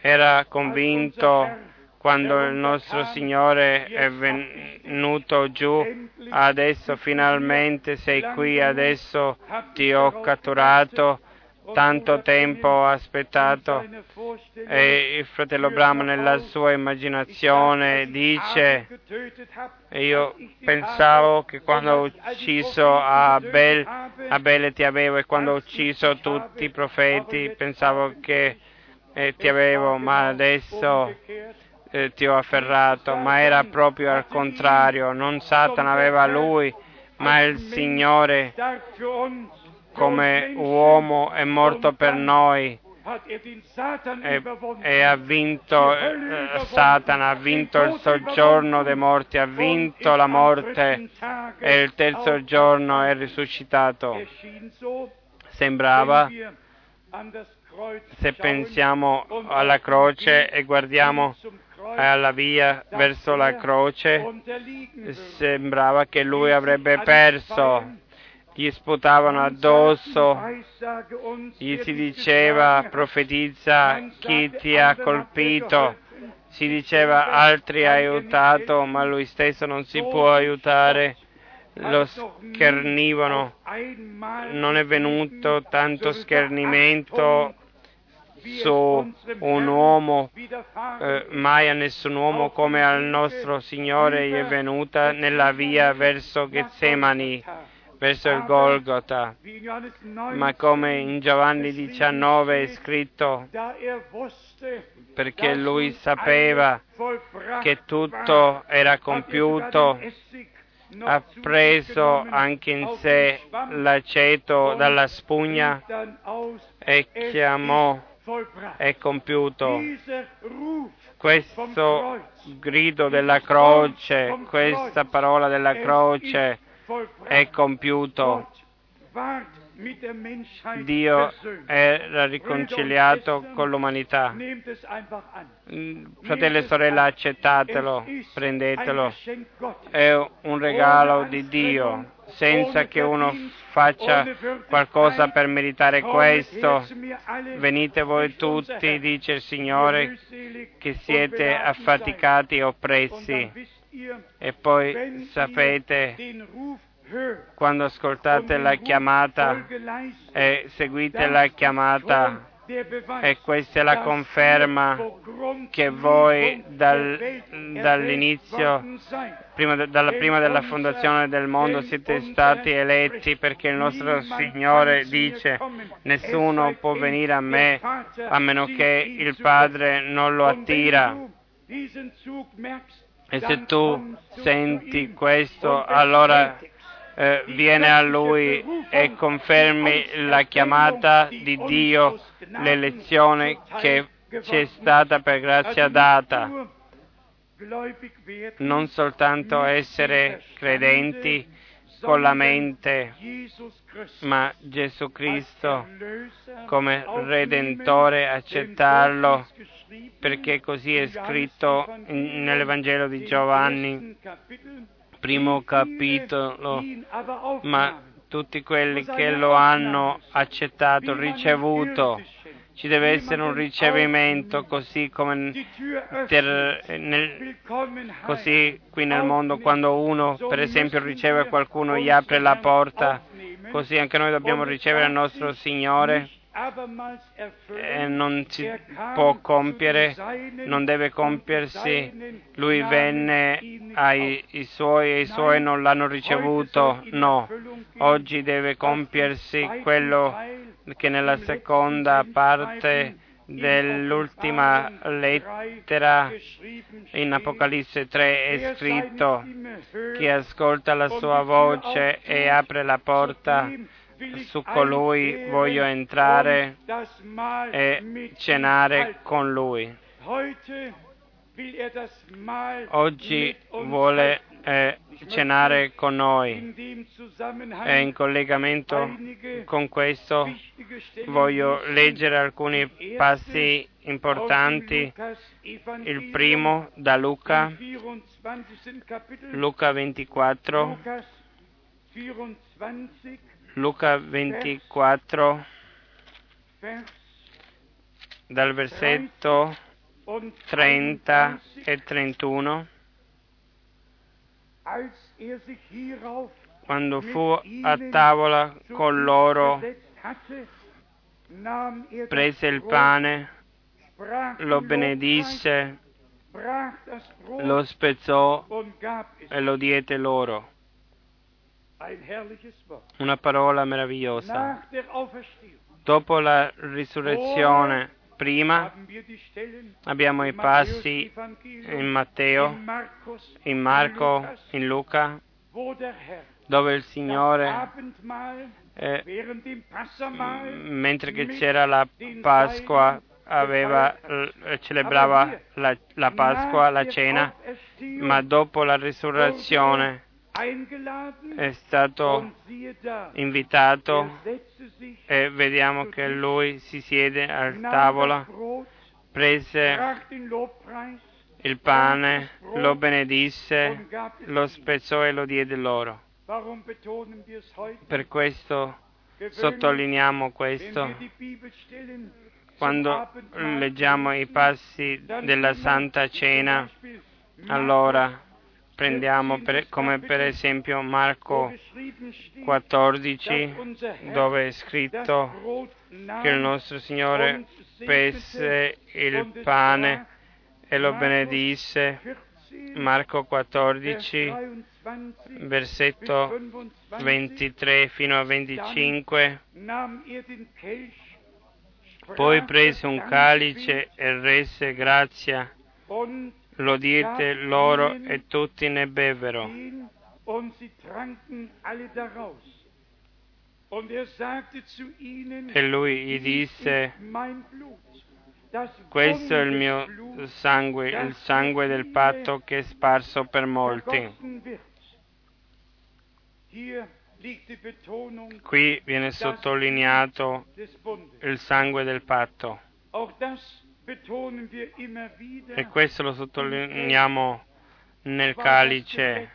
era convinto quando il nostro Signore è venuto giù, adesso finalmente sei qui, adesso ti ho catturato, tanto tempo aspettato, e il fratello Brahma nella sua immaginazione dice: io pensavo che quando ho ucciso Abel, Abele ti avevo, e quando ho ucciso tutti i profeti pensavo che eh, ti avevo, ma adesso eh, ti ho afferrato. Ma era proprio al contrario, non Satana aveva lui, ma il Signore come uomo è morto per noi e, e ha vinto eh, Satana, ha vinto il soggiorno dei morti, ha vinto la morte, e il terzo giorno è risuscitato. Sembrava, se pensiamo alla croce e guardiamo alla via verso la croce, sembrava che lui avrebbe perso. Gli sputavano addosso, gli si diceva: profetizza chi ti ha colpito, si diceva: altri ha aiutato, ma lui stesso non si può aiutare. Lo schernivano, non è venuto tanto schernimento su un uomo, eh, mai a nessun uomo come al nostro Signore gli è venuta nella via verso Getsemani, verso il Golgota. Ma come in Giovanni diciannove è scritto, perché lui sapeva che tutto era compiuto, ha preso anche in sé l'aceto dalla spugna e chiamò: è compiuto. Questo grido della croce, questa parola della croce: è compiuto. Dio era riconciliato con l'umanità. Fratelli e sorelle, accettatelo, prendetelo. È un regalo di Dio, senza che uno faccia qualcosa per meritare questo. Venite voi tutti, dice il Signore, che siete affaticati e oppressi. E poi sapete, quando ascoltate la chiamata e seguite la chiamata, e questa è la conferma che voi dal, dall'inizio, prima, dalla prima della fondazione del mondo, siete stati eletti, perché il nostro Signore dice: nessuno può venire a me a meno che il Padre non lo attira. E se tu senti questo, allora eh, vieni a Lui e confermi la chiamata di Dio, l'elezione che ci è stata per grazia data. Non soltanto essere credenti con la mente, ma Gesù Cristo come Redentore, accettarlo, perché così è scritto in, nell'Evangelo di Giovanni, primo capitolo. Ma tutti quelli che lo hanno accettato, ricevuto, ci deve essere un ricevimento, così come ter, nel, così qui nel mondo, quando uno per esempio riceve qualcuno, gli apre la porta, così anche noi dobbiamo ricevere il nostro Signore. E non si può compiere, non deve compiersi. Lui venne ai i suoi e i suoi non l'hanno ricevuto. No, oggi deve compiersi quello che nella seconda parte dell'ultima lettera in Apocalisse tre è scritto: chi ascolta la sua voce e apre la porta, su colui voglio entrare e cenare con lui. Oggi vuole eh, cenare con noi, e in collegamento con questo voglio leggere alcuni passi importanti. Il primo da Luca, Luca ventiquattro, Luca ventiquattro, dal versetto trenta e trentuno. Quando fu a tavola con loro, prese il pane, lo benedisse, lo spezzò e lo diede loro. Una parola meravigliosa. Dopo la risurrezione, prima abbiamo i passi in Matteo, in Marco, in Luca, dove il Signore, eh, mentre che c'era la Pasqua, aveva, celebrava la, la Pasqua, la cena, ma dopo la risurrezione è stato invitato e vediamo che lui si siede al tavolo, prese il pane, lo benedisse, lo spezzò e lo diede loro. Per questo sottolineiamo questo. Quando leggiamo i passi della Santa Cena, allora prendiamo per, come per esempio Marco quattordici, dove è scritto che il nostro Signore prese il pane e lo benedisse. Marco quattordici, versetto ventitré fino a venticinque. Poi prese un calice e rese grazia, lo diede loro e tutti ne bevvero. E lui gli disse: questo è il mio sangue, il sangue del patto che è sparso per molti. Qui viene sottolineato il sangue del patto. E questo lo sottolineiamo nel calice.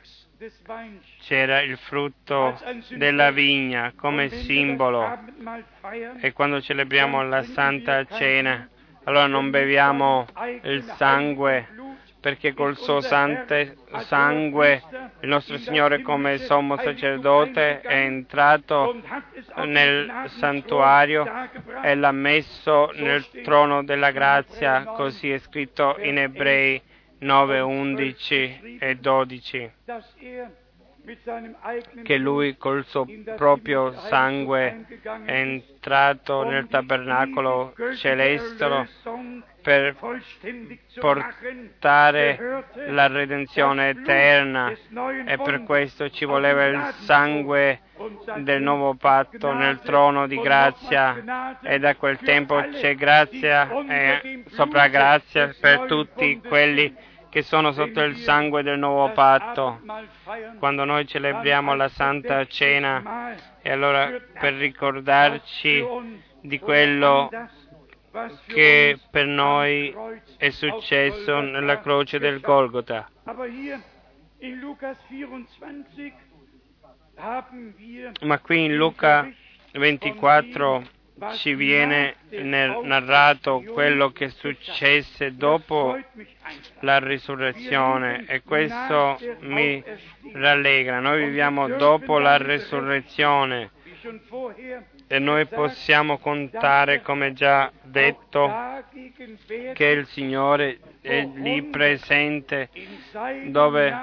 C'era il frutto della vigna come simbolo. E quando celebriamo la Santa Cena, allora non beviamo il sangue, perché col suo santo sangue il nostro Signore come sommo sacerdote è entrato nel santuario e l'ha messo nel trono della grazia, così è scritto in Ebrei nove, undici e dodici, che lui col suo proprio sangue è entrato nel tabernacolo celeste per portare la redenzione eterna, e per questo ci voleva il sangue del nuovo patto nel trono di grazia, e da quel tempo c'è grazia e sopra grazia per tutti quelli che sono sotto il sangue del nuovo patto. Quando noi celebriamo la Santa Cena, e allora per ricordarci di quello che per noi è successo nella croce del Golgota. Ma qui in Luca ventiquattro ci viene narrato quello che successe dopo la risurrezione, e questo mi rallegra. Noi viviamo dopo la risurrezione e noi possiamo contare, come già detto, che il Signore è lì presente, dove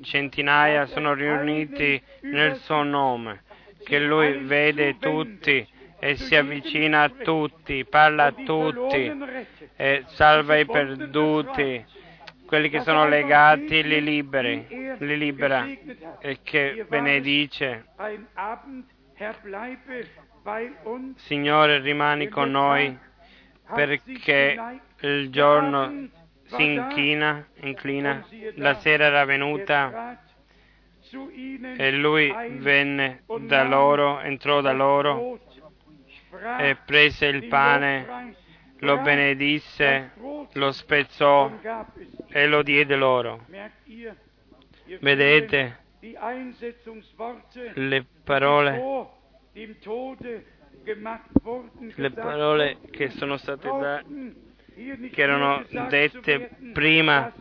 centinaia sono riuniti nel suo nome, che Lui vede tutti e si avvicina a tutti, parla a tutti e salva i perduti. Quelli che sono legati li liberi, li libera e che benedice. Signore, rimani con noi, perché il giorno si inchina, inclina, la sera era venuta e lui venne da loro, entrò da loro e prese il pane, lo benedisse, lo spezzò e lo diede loro. Vedete le parole, le parole che sono state da, che erano dette prima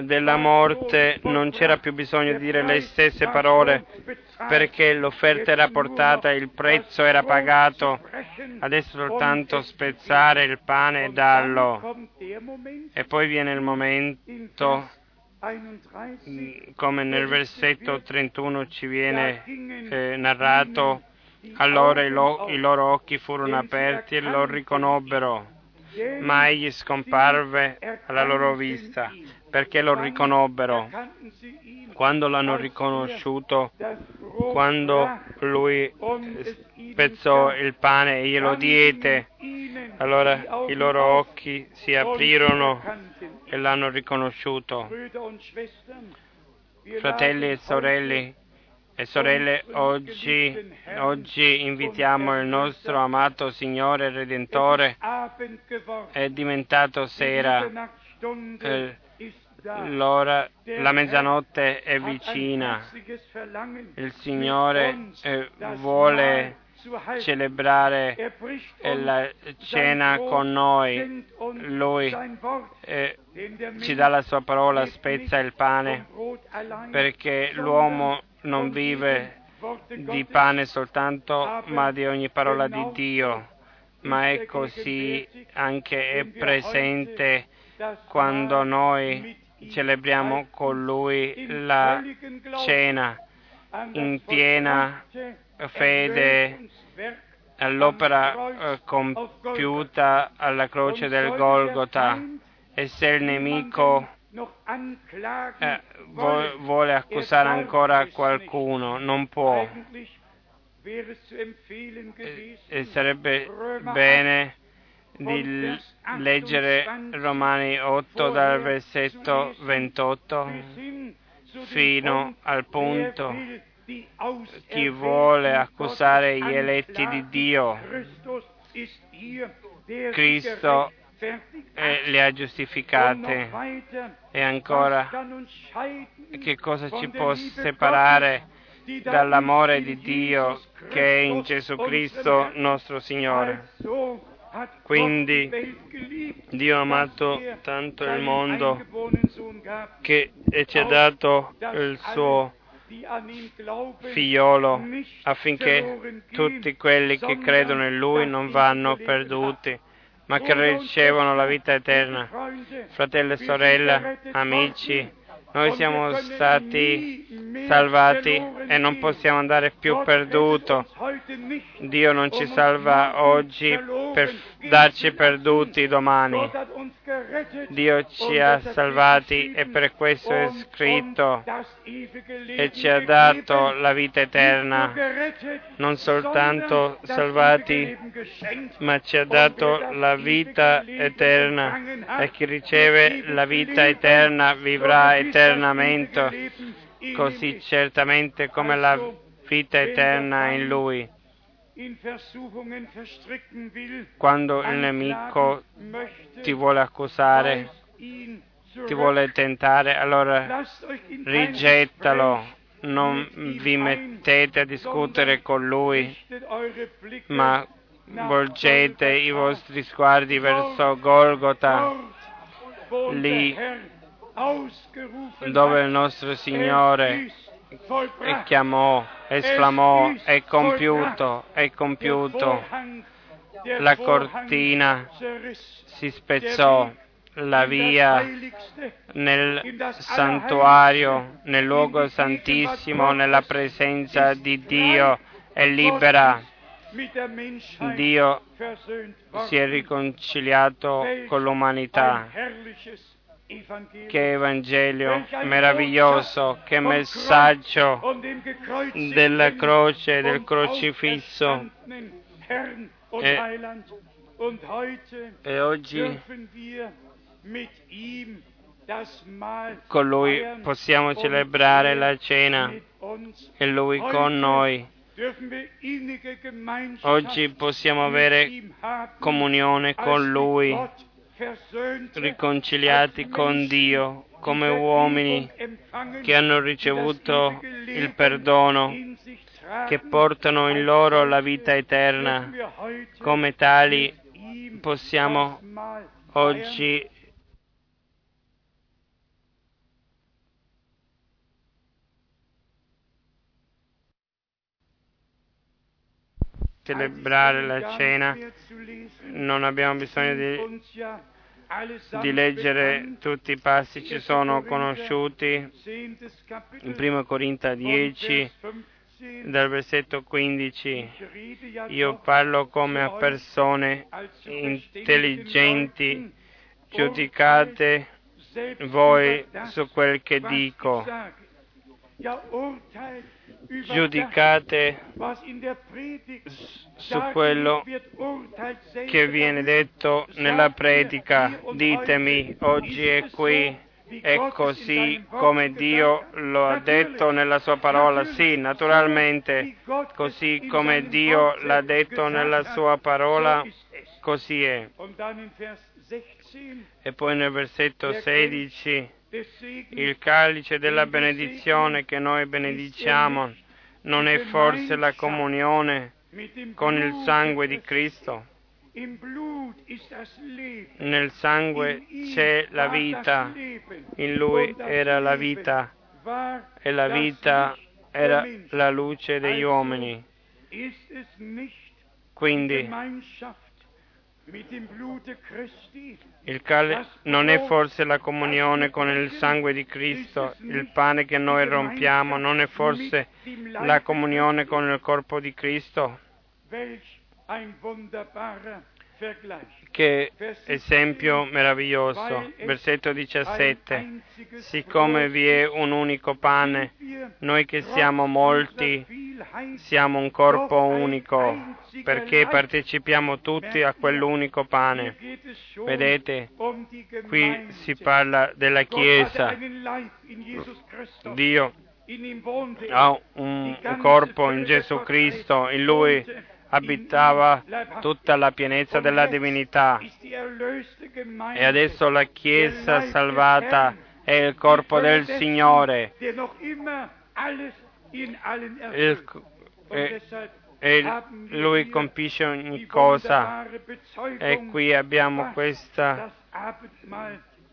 della morte non c'era più bisogno di dire le stesse parole, perché l'offerta era portata, il prezzo era pagato, adesso soltanto spezzare il pane e darlo. E poi viene il momento, come nel versetto trentuno ci viene eh, narrato, allora i, lo- i loro occhi furono aperti e lo riconobbero, ma egli scomparve alla loro vista, perché lo riconobbero. Quando l'hanno riconosciuto, quando lui spezzò il pane e glielo diede, allora i loro occhi si aprirono e l'hanno riconosciuto. Fratelli e sorelle, e sorelle, oggi, oggi invitiamo il nostro amato Signore Redentore. È diventato sera, eh, l'ora, la mezzanotte è vicina. Il Signore eh, vuole celebrare eh, la cena con noi. Lui eh, ci dà la sua parola, spezza il pane, perché l'uomo non vive di pane soltanto, ma di ogni parola di Dio. Ma è così anche è presente quando noi celebriamo con Lui la cena in piena fede all'opera compiuta alla croce del Golgota. E se il nemico Eh, vuole accusare ancora qualcuno, non può. E, e sarebbe bene di leggere Romani otto dal versetto ventotto fino al punto: chi vuole accusare gli eletti di Dio, Cristo e le ha giustificate. E ancora, che cosa ci può separare dall'amore di Dio che è in Gesù Cristo nostro Signore? Quindi Dio ha amato tanto il mondo che ci ha dato il suo figliolo, affinché tutti quelli che credono in Lui non vanno perduti, ma che ricevono la vita eterna. Fratelli e sorelle, amici, noi siamo stati salvati e non possiamo andare più perduto. Dio non ci salva oggi per darci perduti domani. Dio ci ha salvati e per questo è scritto, e ci ha dato la vita eterna. Non soltanto salvati, ma ci ha dato la vita eterna, e chi riceve la vita eterna vivrà eternamente, così certamente come la vita eterna in Lui. Quando il nemico ti vuole accusare, ti vuole tentare, allora rigettalo. Non vi mettete a discutere con lui, ma volgete i vostri sguardi verso Golgota, lì dove il nostro Signore e chiamò, esclamò: è compiuto, è compiuto. La cortina si spezzò, la via nel santuario, nel luogo santissimo, nella presenza di Dio è libera. Dio si è riconciliato con l'umanità. Che evangelio meraviglioso, che messaggio della croce, del crocifisso. E, e oggi con Lui possiamo celebrare la cena, e Lui con noi. Oggi possiamo avere comunione con Lui, riconciliati con Dio come uomini che hanno ricevuto il perdono, che portano in loro la vita eterna. Come tali possiamo oggi celebrare la cena, non abbiamo bisogno di, di leggere tutti i passi, ci sono conosciuti in primo Corinzi dieci, dal versetto quindici. Io parlo come a persone intelligenti, giudicate voi su quel che dico. Giudicate su quello che viene detto nella predica. Ditemi, oggi è qui, è così come Dio lo ha detto nella sua parola. Sì, naturalmente, così come Dio l'ha detto nella sua parola, così è. E poi nel versetto sedici, il calice della benedizione che noi benediciamo non è forse la comunione con il sangue di Cristo? Nel sangue c'è la vita, in Lui era la vita e la vita era la luce degli uomini. Quindi il cal- non è forse la comunione con il sangue di Cristo, il pane che noi rompiamo, non è forse la comunione con il corpo di Cristo? Che esempio meraviglioso. Versetto diciassette. Siccome vi è un unico pane, noi che siamo molti, siamo un corpo unico, perché partecipiamo tutti a quell'unico pane. Vedete, qui si parla della Chiesa. Dio ha un corpo in Gesù Cristo, in Lui abitava tutta la pienezza della divinità, e adesso la Chiesa salvata è il corpo del Signore, il, e, e Lui compisce ogni cosa, e qui abbiamo questa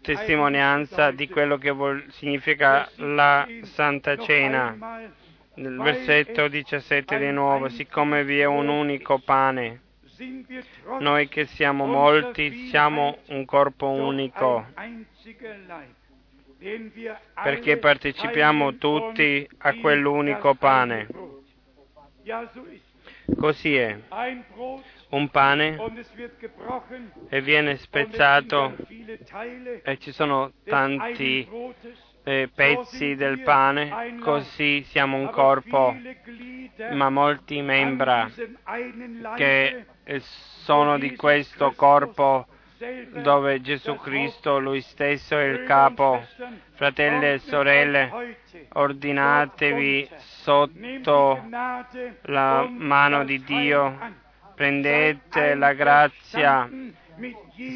testimonianza di quello che vuol, significa la Santa Cena. Nel versetto diciassette di nuovo, siccome vi è un unico pane, noi che siamo molti siamo un corpo unico, perché partecipiamo tutti a quell'unico pane. Così è, un pane e viene spezzato e ci sono tanti pezzi del pane, così siamo un corpo, ma molti membra che sono di questo corpo dove Gesù Cristo Lui stesso è il capo. Fratelli e sorelle, ordinatevi sotto la mano di Dio, prendete la grazia,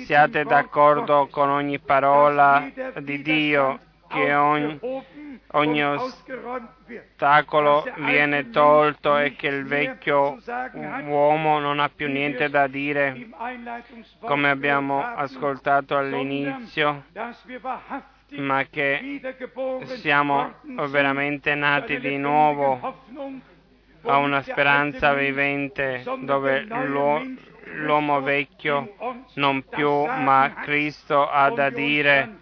siate d'accordo con ogni parola di Dio, che ogni, ogni ostacolo viene tolto e che il vecchio uomo non ha più niente da dire, come abbiamo ascoltato all'inizio, ma che siamo veramente nati di nuovo a una speranza vivente dove l'uomo vecchio non più, ma Cristo ha da dire,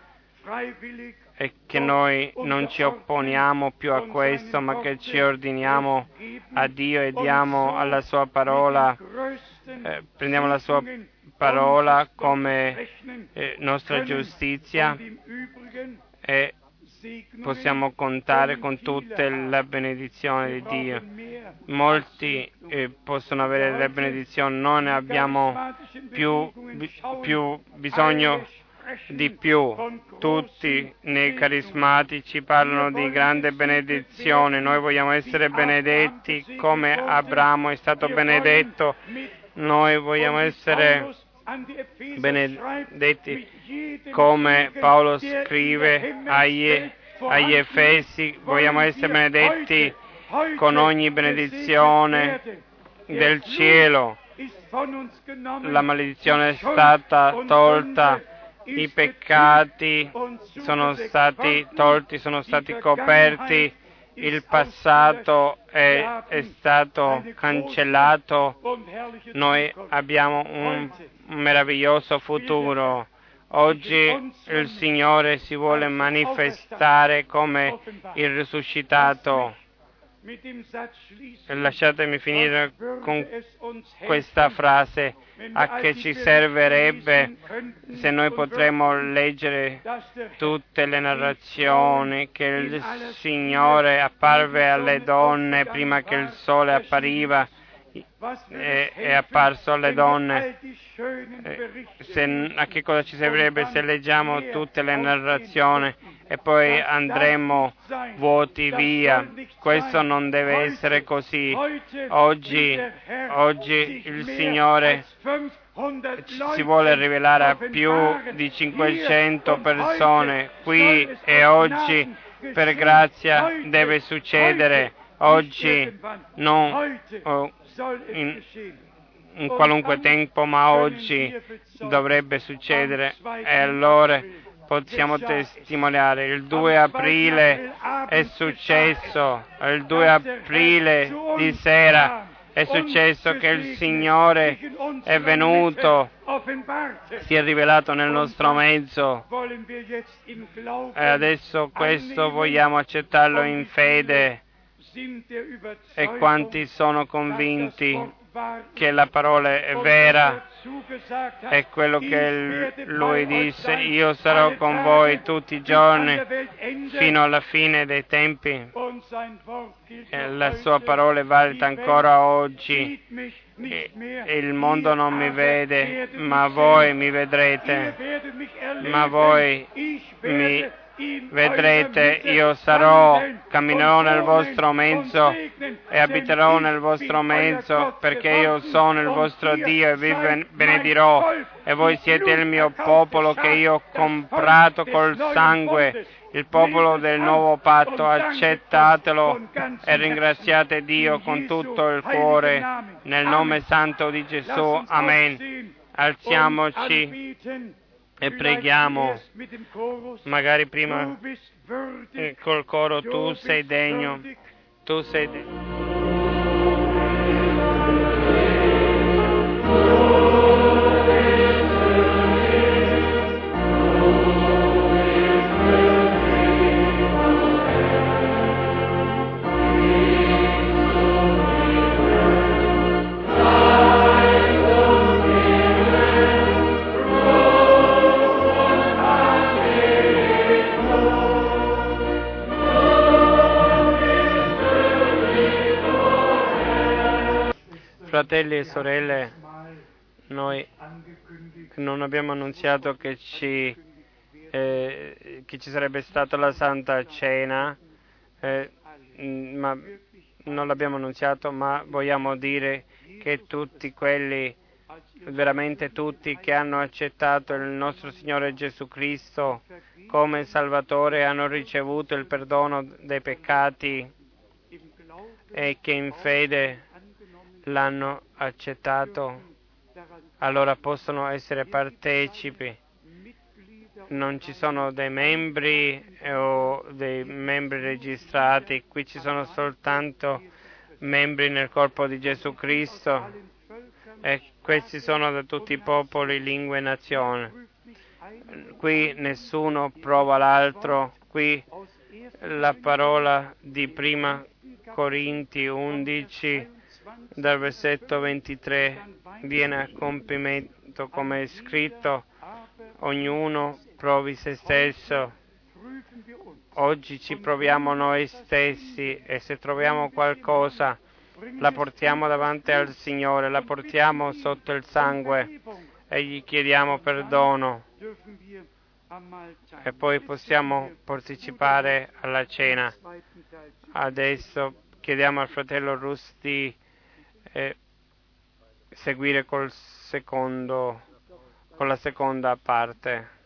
e che noi non ci opponiamo più a questo, ma che ci ordiniamo a Dio e diamo alla Sua parola, eh, prendiamo la Sua parola come eh, nostra giustizia, e possiamo contare con tutta la benedizione di Dio. Molti eh, possono avere la benedizione, noi ne abbiamo più, più bisogno di più. Tutti nei carismatici parlano di grande benedizione. Noi vogliamo essere benedetti come Abramo è stato benedetto. Noi vogliamo essere benedetti come Paolo scrive agli, agli Efesi. Vogliamo essere benedetti con ogni benedizione del cielo. La maledizione è stata tolta. I peccati sono stati tolti, sono stati coperti, il passato è, è stato cancellato, noi abbiamo un meraviglioso futuro. Oggi il Signore si vuole manifestare come il risuscitato. Lasciatemi finire con questa frase: a che ci servirebbe se noi potremmo leggere tutte le narrazioni che il Signore apparve alle donne prima che il sole appariva, è, è apparso alle donne? Se, a che cosa ci servirebbe se leggiamo tutte le narrazioni e poi andremo vuoti via? Questo non deve essere così. Oggi, oggi il Signore si vuole rivelare a più di cinquecento persone, qui e oggi, per grazia deve succedere. Oggi, non oh, in, in qualunque tempo, ma oggi dovrebbe succedere. E allora possiamo testimoniare. Il due aprile è successo, il due aprile di sera è successo che il Signore è venuto, si è rivelato nel nostro mezzo, e adesso questo vogliamo accettarlo in fede. E quanti sono convinti che la parola è vera, è quello che Lui disse: io sarò con voi tutti i giorni fino alla fine dei tempi. E la sua parola vale ancora oggi. E il mondo non mi vede, ma voi mi vedrete, ma voi mi vedrete, io sarò, camminerò nel vostro mezzo e abiterò nel vostro mezzo, perché io sono il vostro Dio e vi benedirò, e voi siete il mio popolo che io ho comprato col sangue, il popolo del nuovo patto. Accettatelo e ringraziate Dio con tutto il cuore, nel nome santo di Gesù. Amen. Alziamoci e preghiamo, magari prima eh, col coro: tu sei degno, tu sei degno. Fratelli e sorelle, noi non abbiamo annunziato che ci, eh, che ci sarebbe stata la Santa Cena, eh, ma non l'abbiamo annunziato, ma vogliamo dire che tutti quelli, veramente tutti, che hanno accettato il nostro Signore Gesù Cristo come Salvatore hanno ricevuto il perdono dei peccati e che in fede l'hanno accettato, allora possono essere partecipi. Non ci sono dei membri o dei membri registrati, qui ci sono soltanto membri nel corpo di Gesù Cristo, e questi sono da tutti i popoli, lingue e nazioni. Qui nessuno prova l'altro, qui la parola di Prima Corinti undici dal versetto ventitré viene a compimento, come è scritto: ognuno provi se stesso. Oggi ci proviamo noi stessi, e se troviamo qualcosa la portiamo davanti al Signore, la portiamo sotto il sangue e gli chiediamo perdono, e poi possiamo partecipare alla cena. Adesso chiediamo al fratello Rusti e seguire col secondo, con la seconda parte.